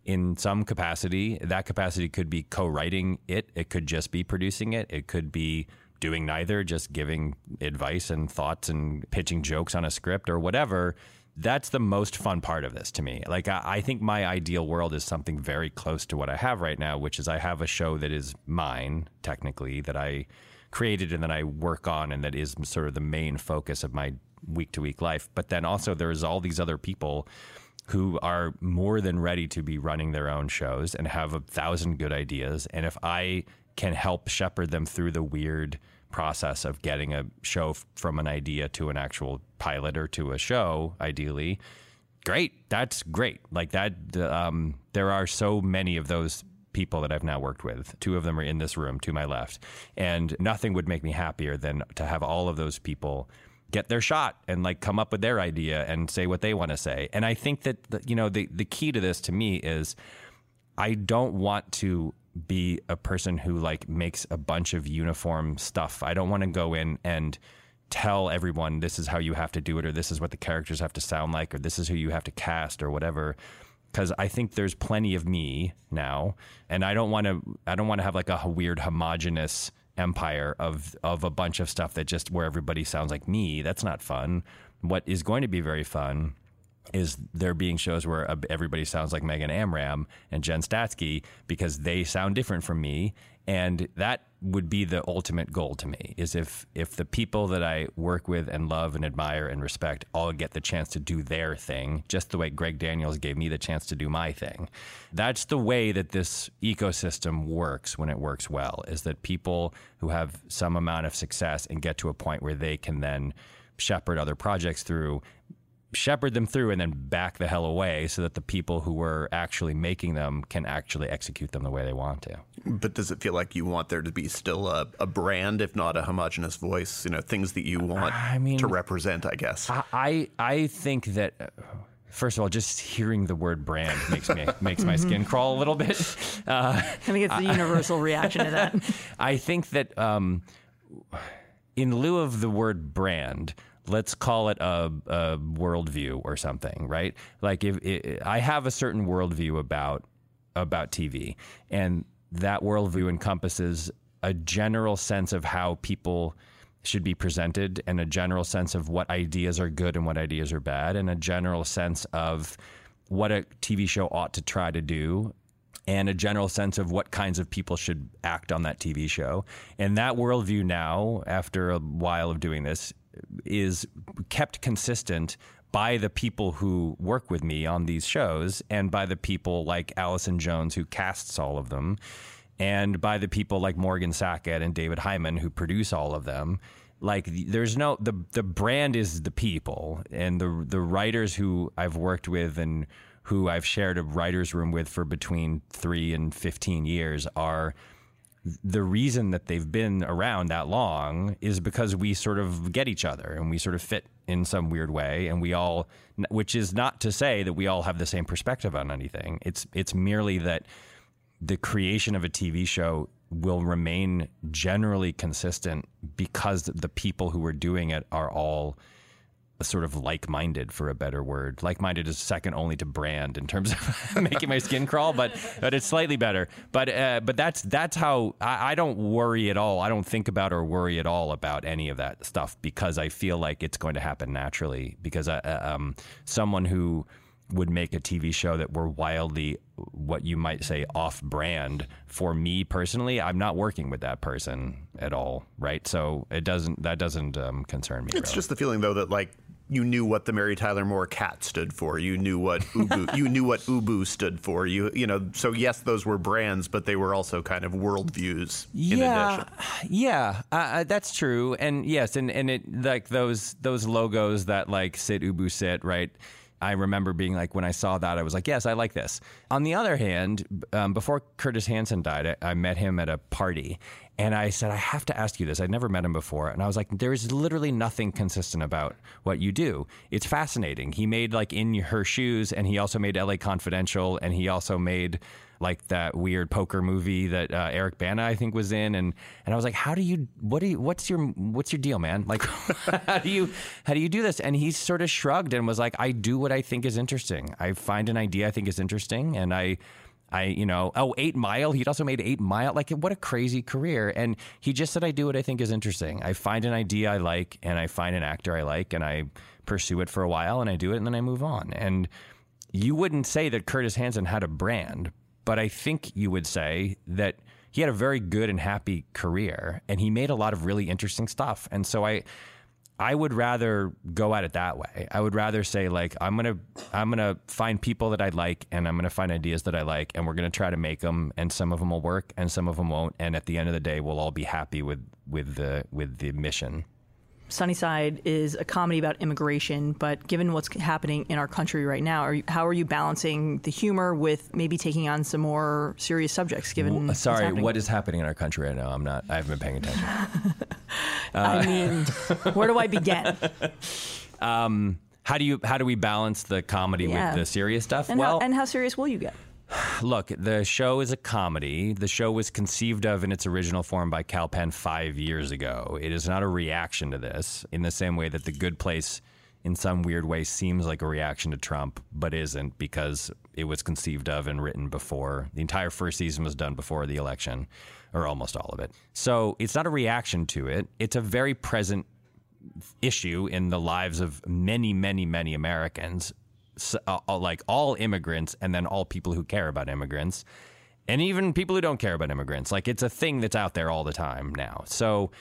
in some capacity, that capacity could be co-writing it. It could just be producing it. It could be doing neither, just giving advice and thoughts and pitching jokes on a script or whatever. That's the most fun part of this to me. Like, I think my ideal world is something very close to what I have right now, which is I have a show that is mine, technically, that I created and that I work on and that is sort of the main focus of my week-to-week life. But then also there's all these other people who are more than ready to be running their own shows and have 1,000 good ideas. And if I can help shepherd them through the weird process of getting a show from an idea to an actual pilot or to a show, ideally, great. That's great. Like that, there are so many of those people that I've now worked with. Two of them are in this room to my left, and nothing would make me happier than to have all of those people get their shot and like come up with their idea and say what they want to say. And I think that, you know, the key to this to me is I don't want to be a person who like makes a bunch of uniform stuff. I don't want to go in and tell everyone this is how you have to do it, or this is what the characters have to sound like, or this is who you have to cast or whatever. Because I think there's plenty of me now, and I don't want to have like a weird homogenous empire of a bunch of stuff that just where everybody sounds like me. That's not fun. What is going to be very fun is there being shows where everybody sounds like Megan Amram and Jen Statsky because they sound different from me. And that would be the ultimate goal to me, is if the people that I work with and love and admire and respect all get the chance to do their thing, just the way Greg Daniels gave me the chance to do my thing. That's the way that this ecosystem works when it works well, is that people who have some amount of success and get to a point where they can then shepherd other projects through, shepherd them through, and then back the hell away so that the people who were actually making them can actually execute them the way they want to. But does it feel like you want there to be still a brand, if not a homogenous voice, you know, things that you want to represent, I guess? I think that, first of all, just hearing the word brand makes my skin crawl a little bit. I think it's the universal reaction to that. I think that in lieu of the word brand, let's call it a worldview or something, right? Like if I have a certain worldview about TV, and that worldview encompasses a general sense of how people should be presented, and a general sense of what ideas are good and what ideas are bad, and a general sense of what a TV show ought to try to do, and a general sense of what kinds of people should act on that TV show. And that worldview now, after a while of doing this, is kept consistent by the people who work with me on these shows, and by the people like Allison Jones, who casts all of them, and by the people like Morgan Sackett and David Hyman, who produce all of them. Like, there's no, the brand is the people, and the writers who I've worked with and who I've shared a writer's room with for between 3 and 15 years are the reason that they've been around that long is because we sort of get each other and we sort of fit in some weird way. And we all, which is not to say that we all have the same perspective on anything. It's merely that the creation of a TV show will remain generally consistent because the people who are doing it are all sort of like-minded, for a better word. Like-minded is second only to brand in terms of making my skin crawl, but it's slightly better. But that's how I don't worry at all. I don't think about or worry at all about any of that stuff because I feel like it's going to happen naturally. Because someone who would make a TV show that were wildly, what you might say, off-brand, for me personally, I'm not working with that person at all, right? So that doesn't concern me. It's really just the feeling, though, that like, you knew what the Mary Tyler Moore Cat stood for. You knew what Ubu, stood for. You know. So yes, those were brands, but they were also kind of worldviews. Yeah, that's true. And yes, and it like those logos that like sit Ubu sit, right. I remember being like, when I saw that, I was like, yes, I like this. On the other hand, before Curtis Hanson died, I met him at a party and I said, I have to ask you this. I'd never met him before. And I was like, there is literally nothing consistent about what you do. It's fascinating. He made like In Her Shoes, and he also made LA Confidential, and he also made like that weird poker movie that Eric Bana, I think, was in. And I was like, what's your deal, man? Like, how do you do this? And he sort of shrugged and was like, I do what I think is interesting. I find an idea I think is interesting. And I 8 Mile. He'd also made 8 Mile. Like, what a crazy career. And he just said, I do what I think is interesting. I find an idea I like, and I find an actor I like, and I pursue it for a while, and I do it, and then I move on. And you wouldn't say that Curtis Hanson had a brand, but I think you would say that he had a very good and happy career, and he made a lot of really interesting stuff. And so I would rather go at it that way. I would rather say, like, I'm gonna find people that I like, and I'm gonna find ideas that I like, and we're gonna try to make them, and some of them will work, and some of them won't. And at the end of the day, we'll all be happy with the mission. Sunnyside is a comedy about immigration, but given what's happening in our country right now, how are you balancing the humor with maybe taking on some more serious subjects? Given what is happening in our country right now? I haven't been paying attention. I mean, where do I begin? How do we balance the comedy with the serious stuff? And how serious will you get? Look, the show is a comedy. The show was conceived of in its original form by Cal Penn 5 years ago. It is not a reaction to this, in the same way that The Good Place, in some weird way, seems like a reaction to Trump, but isn't, because it was conceived of and written before. The entire first season was done before the election, or almost all of it. So it's not a reaction to it. It's a very present issue in the lives of many, many, many Americans. Like all immigrants, and then all people who care about immigrants, and even people who don't care about immigrants. Like, it's a thing that's out there all the time now. So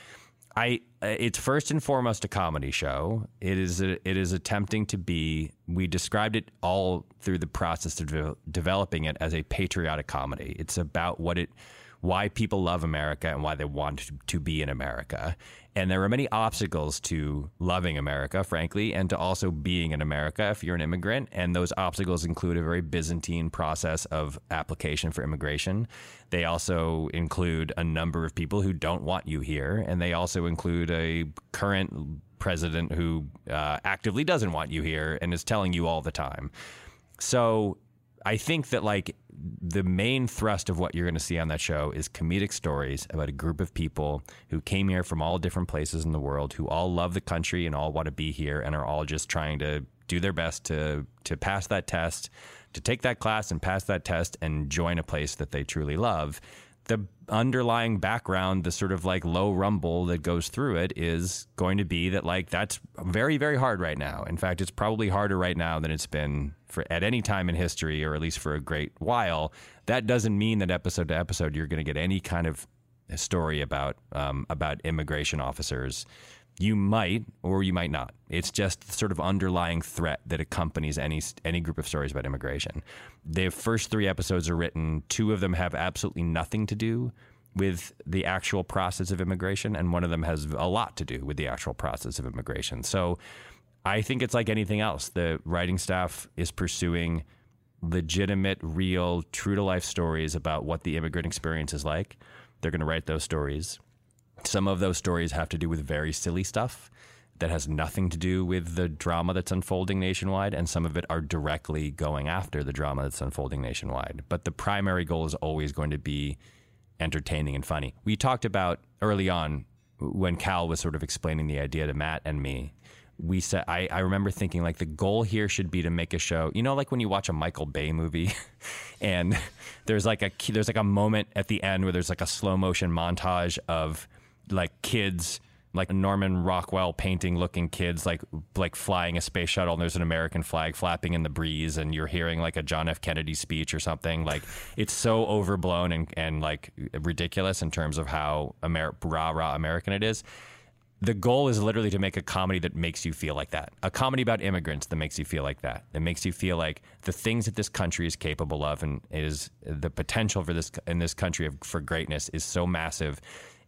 it's first and foremost a comedy show. It is attempting to be, we described it all through the process of developing it as a patriotic comedy. It's about why people love America and why they want to be in America. And there are many obstacles to loving America, frankly, and to also being in America if you're an immigrant. And those obstacles include a very Byzantine process of application for immigration. They also include a number of people who don't want you here. And they also include a current president who actively doesn't want you here and is telling you all the time. So I think that, like, the main thrust of what you're going to see on that show is comedic stories about a group of people who came here from all different places in the world, who all love the country and all want to be here and are all just trying to do their best to pass that test, to take that class and pass that test and join a place that they truly love. The underlying background, the sort of like low rumble that goes through it, is going to be that, like, that's very, very hard right now. In fact, it's probably harder right now than it's been at any time in history, or at least for a great while. That doesn't mean that episode to episode you're going to get any kind of story about immigration officers. You might, or you might not. It's just the sort of underlying threat that accompanies any group of stories about immigration. The first 3 episodes are written. 2 of them have absolutely nothing to do with the actual process of immigration, and one of them has a lot to do with the actual process of immigration. So I think it's like anything else. The writing staff is pursuing legitimate, real, true-to-life stories about what the immigrant experience is like. They're going to write those stories. Some of those stories have to do with very silly stuff that has nothing to do with the drama that's unfolding nationwide, and some of it are directly going after the drama that's unfolding nationwide. But the primary goal is always going to be entertaining and funny. We talked about early on when Cal was sort of explaining the idea to Matt and me. We said, I remember thinking, like, the goal here should be to make a show, you know, like when you watch a Michael Bay movie and there's like a moment at the end where there's like a slow motion montage of like kids, like Norman Rockwell painting looking kids, like flying a space shuttle, and there's an American flag flapping in the breeze, and you're hearing like a John F. Kennedy speech or something. Like, it's so overblown and like ridiculous in terms of how rah-rah American it is. The goal is literally to make a comedy that makes you feel like that. A comedy about immigrants that makes you feel like that. That makes you feel like the things that this country is capable of, and is the potential for this in this country for greatness is so massive,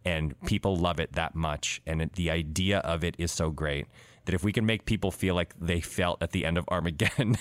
and people love it that much, and the idea of it is so great that if we can make people feel like they felt at the end of Armageddon,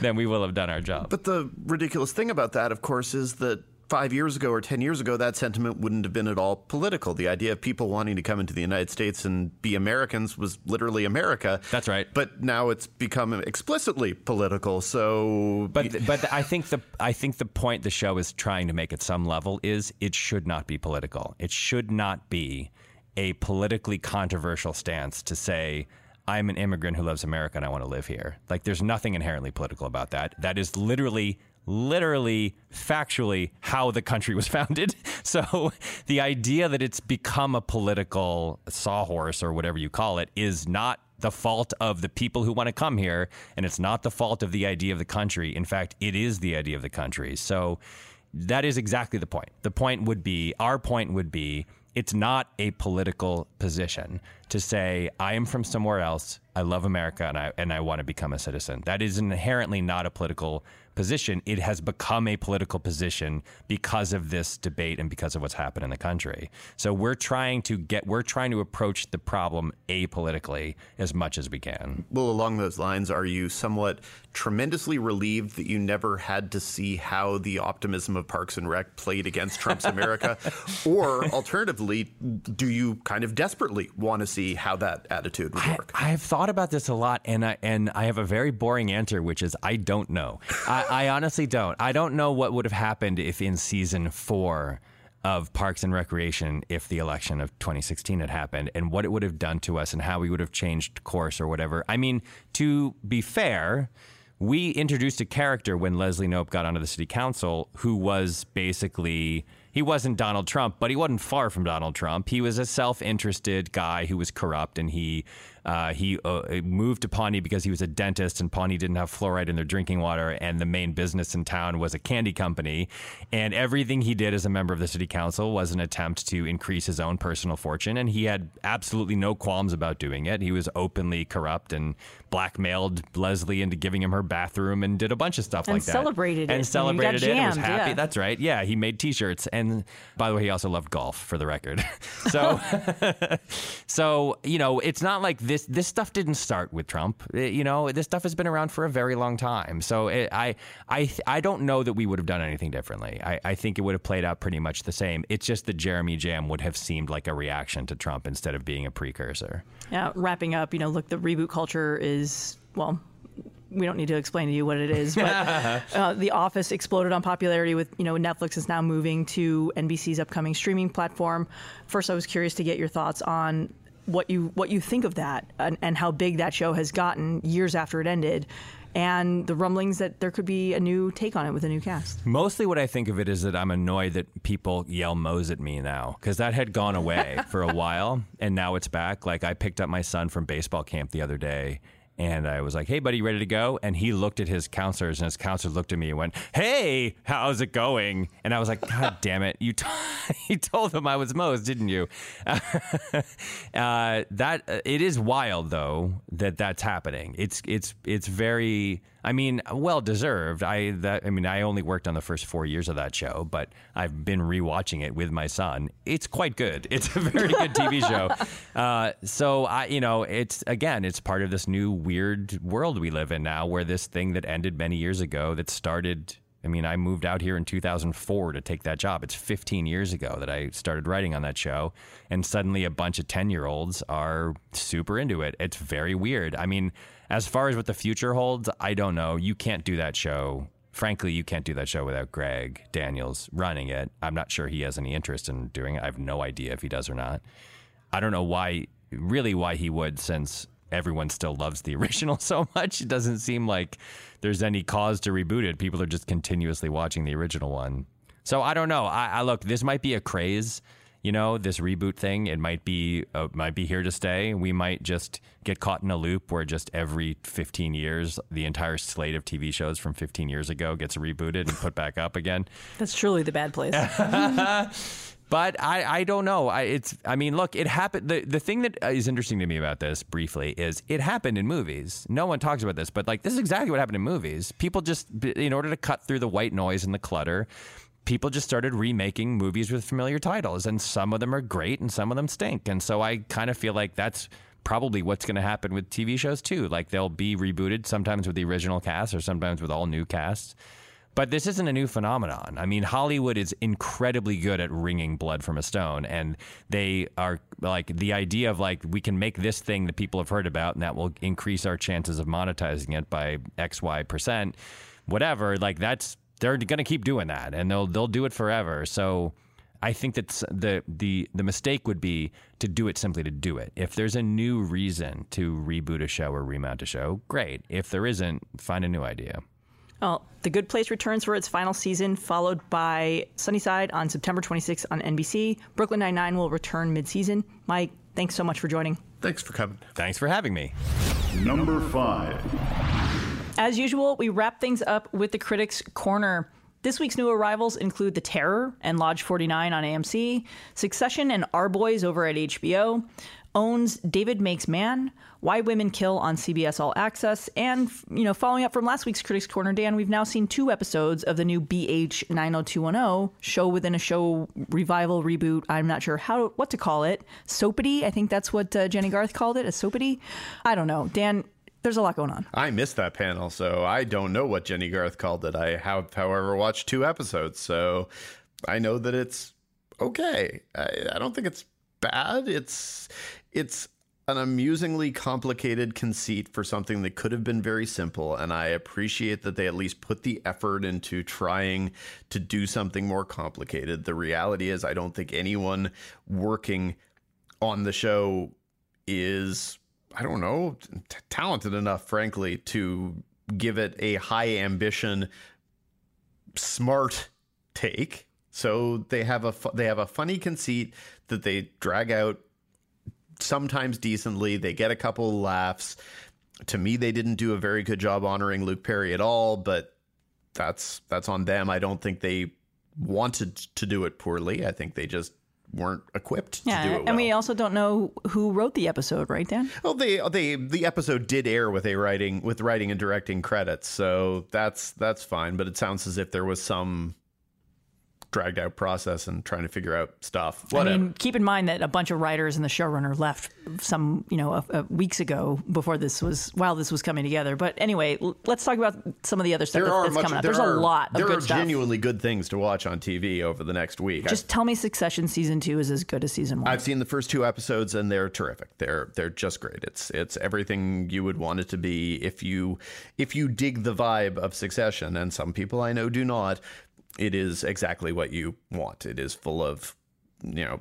then we will have done our job. But the ridiculous thing about that, of course, is that 5 years ago or 10 years ago, that sentiment wouldn't have been at all political. The idea of people wanting to come into the United States and be Americans was literally America. That's right. But now it's become explicitly political. So, but I think the point the show is trying to make at some level is it should not be political. It should not be a politically controversial stance to say, I'm an immigrant who loves America and I want to live here. Like, there's nothing inherently political about that. That is literally, factually, how the country was founded. So the idea that it's become a political sawhorse or whatever you call it is not the fault of the people who want to come here, and it's not the fault of the idea of the country. In fact, it is the idea of the country. So that is exactly the point. Our point would be, it's not a political position to say, I am from somewhere else, I love America, and I want to become a citizen. That is inherently not a political position. It has become a political position because of this debate and because of what's happened in the country. So we're trying to approach the problem apolitically as much as we can. Well, along those lines, are you somewhat tremendously relieved that you never had to see how the optimism of Parks and Rec played against Trump's America? Or alternatively, do you kind of desperately want to see how that attitude would work? I've thought about this a lot, and I have a very boring answer, which is I don't know. I honestly don't. I don't know what would have happened if in season 4 of Parks and Recreation, if the election of 2016 had happened, and what it would have done to us and how we would have changed course or whatever. I mean, to be fair, we introduced a character when Leslie Knope got onto the city council who was basically, he wasn't Donald Trump, but he wasn't far from Donald Trump. He was a self-interested guy who was corrupt, and he moved to Pawnee because he was a dentist, and Pawnee didn't have fluoride in their drinking water, and the main business in town was a candy company. And everything he did as a member of the city council was an attempt to increase his own personal fortune, and he had absolutely no qualms about doing it. He was openly corrupt and blackmailed Leslie into giving him her bathroom and did a bunch of stuff like that. And celebrated it and was happy. Yeah. That's right. Yeah, he made T-shirts. And by the way, he also loved golf, for the record. So you know, it's not like This stuff didn't start with Trump. You know, this stuff has been around for a very long time. So I don't know that we would have done anything differently. I think it would have played out pretty much the same. It's just that Jeremy Jam would have seemed like a reaction to Trump instead of being a precursor. Yeah, wrapping up, you know, look, the reboot culture is, well, we don't need to explain to you what it is, but The Office exploded on popularity with, you know, Netflix is now moving to NBC's upcoming streaming platform. First, I was curious to get your thoughts on what you think of that and how big that show has gotten years after it ended, and the rumblings that there could be a new take on it with a new cast. Mostly what I think of it is that I'm annoyed that people yell Moe's at me now, because that had gone away for a while, and now it's back. Like, I picked up my son from baseball camp the other day, and I was like, hey, buddy, you ready to go? And he looked at his counselors, and his counselors looked at me and went, hey, how's it going? And I was like, God damn it. You told them I was Moe's, didn't you? It is wild, though, that that's happening. It's very, I mean, well-deserved. I only worked on the first 4 years of that show, but I've been rewatching it with my son. It's quite good. It's a very good TV show. So, it's part of this new weird world we live in now, where this thing that ended many years ago, that started, I mean, I moved out here in 2004 to take that job. It's 15 years ago that I started writing on that show, and suddenly a bunch of 10-year-olds are super into it. It's very weird. I mean, as far as what the future holds, I don't know. You can't do that show. Frankly, you can't do that show without Greg Daniels running it. I'm not sure he has any interest in doing it. I have no idea if he does or not. I don't know why he would, since everyone still loves the original so much. It doesn't seem like there's any cause to reboot it. People are just continuously watching the original one. So I don't know. I look, this might be a craze, you know, this reboot thing. It might be here to stay. We might just get caught in a loop where just every 15 years, the entire slate of TV shows from 15 years ago gets rebooted and put back up again. That's truly the bad place. But I don't know. Look, it happened. The thing that is interesting to me about this briefly is it happened in movies. No one talks about this, but like, this is exactly what happened in movies. People just, in order to cut through the white noise and the clutter, people just started remaking movies with familiar titles, and some of them are great and some of them stink. And so I kind of feel like that's probably what's going to happen with TV shows too. Like, they'll be rebooted sometimes with the original cast or sometimes with all new casts. But this isn't a new phenomenon. I mean, Hollywood is incredibly good at wringing blood from a stone, and they are like, the idea of like, we can make this thing that people have heard about and that will increase our chances of monetizing it by X, Y %, whatever. Like, that's, they're going to keep doing that, and they'll do it forever. So I think that's the mistake would be to do it simply to do it. If there's a new reason to reboot a show or remount a show, great. If there isn't, find a new idea. Well, The Good Place returns for its final season, followed by Sunnyside on September 26th on NBC. Brooklyn Nine-Nine will return mid-season. Mike, thanks so much for joining. Thanks for coming. Thanks for having me. Number 5. As usual, we wrap things up with the Critics' Corner. This week's new arrivals include The Terror and Lodge 49 on AMC, Succession and Our Boys over at HBO, Own's David Makes Man, Why Women Kill on CBS All Access, and, you know, following up from last week's Critics Corner, Dan, we've now seen 2 episodes of the new BH 90210 show within a show revival reboot. I'm not sure what to call it. Soapity, I think that's what Jenny Garth called it, a soapity. I don't know, Dan. There's a lot going on. I missed that panel, so I don't know what Jenny Garth called it. I have, however, watched 2 episodes, so I know that it's okay. I don't think it's bad. It's an amusingly complicated conceit for something that could have been very simple, and I appreciate that they at least put the effort into trying to do something more complicated. The reality is, I don't think anyone working on the show is, I don't know, talented enough, frankly, to give it a high ambition, smart take. So they have a funny conceit that they drag out sometimes decently. They get a couple laughs. To me, they didn't do a very good job honoring Luke Perry at all, but that's on them. I don't think they wanted to do it poorly. I think they just weren't equipped to do it well. And we also don't know who wrote the episode, right, Dan? Well, the episode did air with writing and directing credits, so that's fine. But it sounds as if there was some dragged out process and trying to figure out stuff. Whatever. I mean, keep in mind that a bunch of writers and the showrunner left some, weeks ago before this was, while this was coming together. But anyway, let's talk about some of the other stuff that's coming up. There's a lot of good stuff. There are genuinely good things to watch on TV over the next week. Just tell me Succession season 2 is as good as season 1. I've seen the first 2 episodes and they're terrific. They're just great. It's everything you would want it to be if you dig the vibe of Succession, and some people I know do not. It is exactly what you want. It is full of,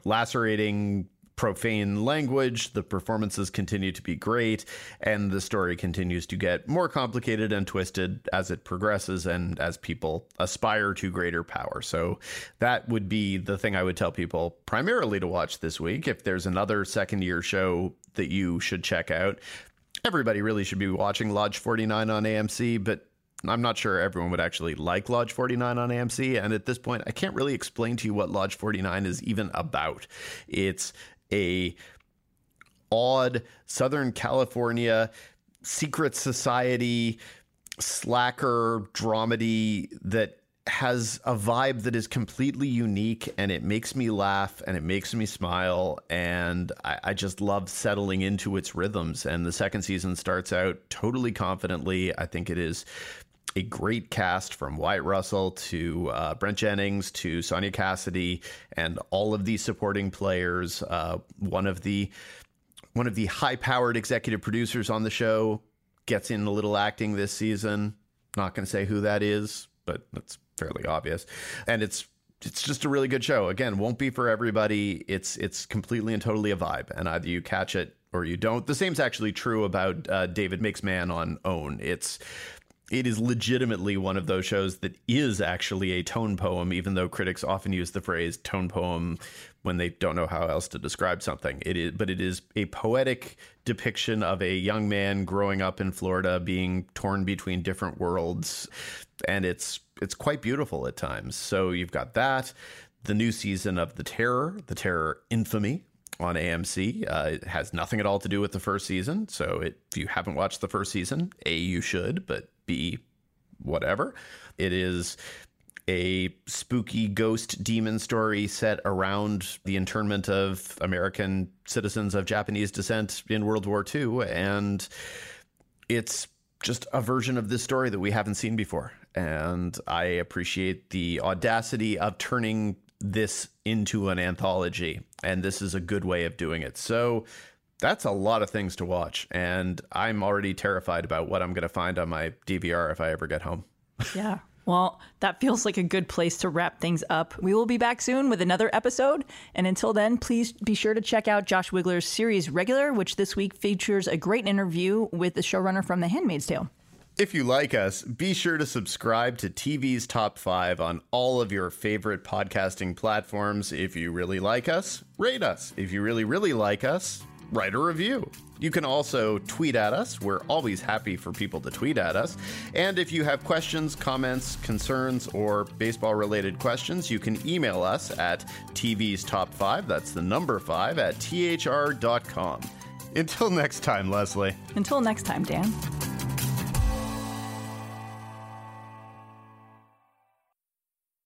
lacerating, profane language. The performances continue to be great, and the story continues to get more complicated and twisted as it progresses and as people aspire to greater power. So that would be the thing I would tell people primarily to watch this week. If there's another second-year show that you should check out, everybody really should be watching Lodge 49 on AMC, but I'm not sure everyone would actually like Lodge 49 on AMC. And at this point, I can't really explain to you what Lodge 49 is even about. It's a odd Southern California secret society slacker dramedy that has a vibe that is completely unique, and it makes me laugh and it makes me smile, and I just love settling into its rhythms. And the second season starts out totally confidently. I think it is a great cast, from Wyatt Russell to Brent Jennings to Sonia Cassidy and all of these supporting players. One of the high-powered executive producers on the show gets in a little acting this season. Not going to say who that is, but that's fairly obvious. And it's just a really good show. Again, won't be for everybody. It's completely and totally a vibe, and either you catch it or you don't. The same's actually true about David Mixman on OWN. It is legitimately one of those shows that is actually a tone poem, even though critics often use the phrase tone poem when they don't know how else to describe something. It is a poetic depiction of a young man growing up in Florida, being torn between different worlds. And it's quite beautiful at times. So you've got that. The new season of The Terror Infamy on AMC. It has nothing at all to do with the first season. So if you haven't watched the first season, A, you should, but B, whatever. It is a spooky ghost demon story set around the internment of American citizens of Japanese descent in World War II. And it's just a version of this story that we haven't seen before. And I appreciate the audacity of turning this into an anthology, and this is a good way of doing it. So that's a lot of things to watch, and I'm already terrified about what I'm going to find on my DVR if I ever get home. Yeah, well, that feels like a good place to wrap things up. We will be back soon with another episode, and until then, please be sure to check out Josh Wigler's series Regular, which this week features a great interview with the showrunner from The Handmaid's Tale. If you like us, be sure to subscribe to TV's Top 5 on all of your favorite podcasting platforms. If you really like us, rate us. If you really, really like us, write a review. You can also tweet at us. We're always happy for people to tweet at us. And if you have questions, comments, concerns, or baseball-related questions, you can email us at TV's Top 5, that's the number 5, at thr.com. Until next time, Leslie. Until next time, Dan.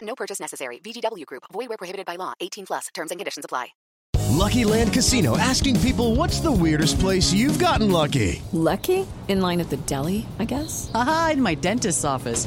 No purchase necessary. VGW Group. Void where prohibited by law. 18+. Terms and conditions apply. Lucky Land Casino. Asking people, what's the weirdest place you've gotten lucky? Lucky? In line at the deli, I guess? Aha, in my dentist's office.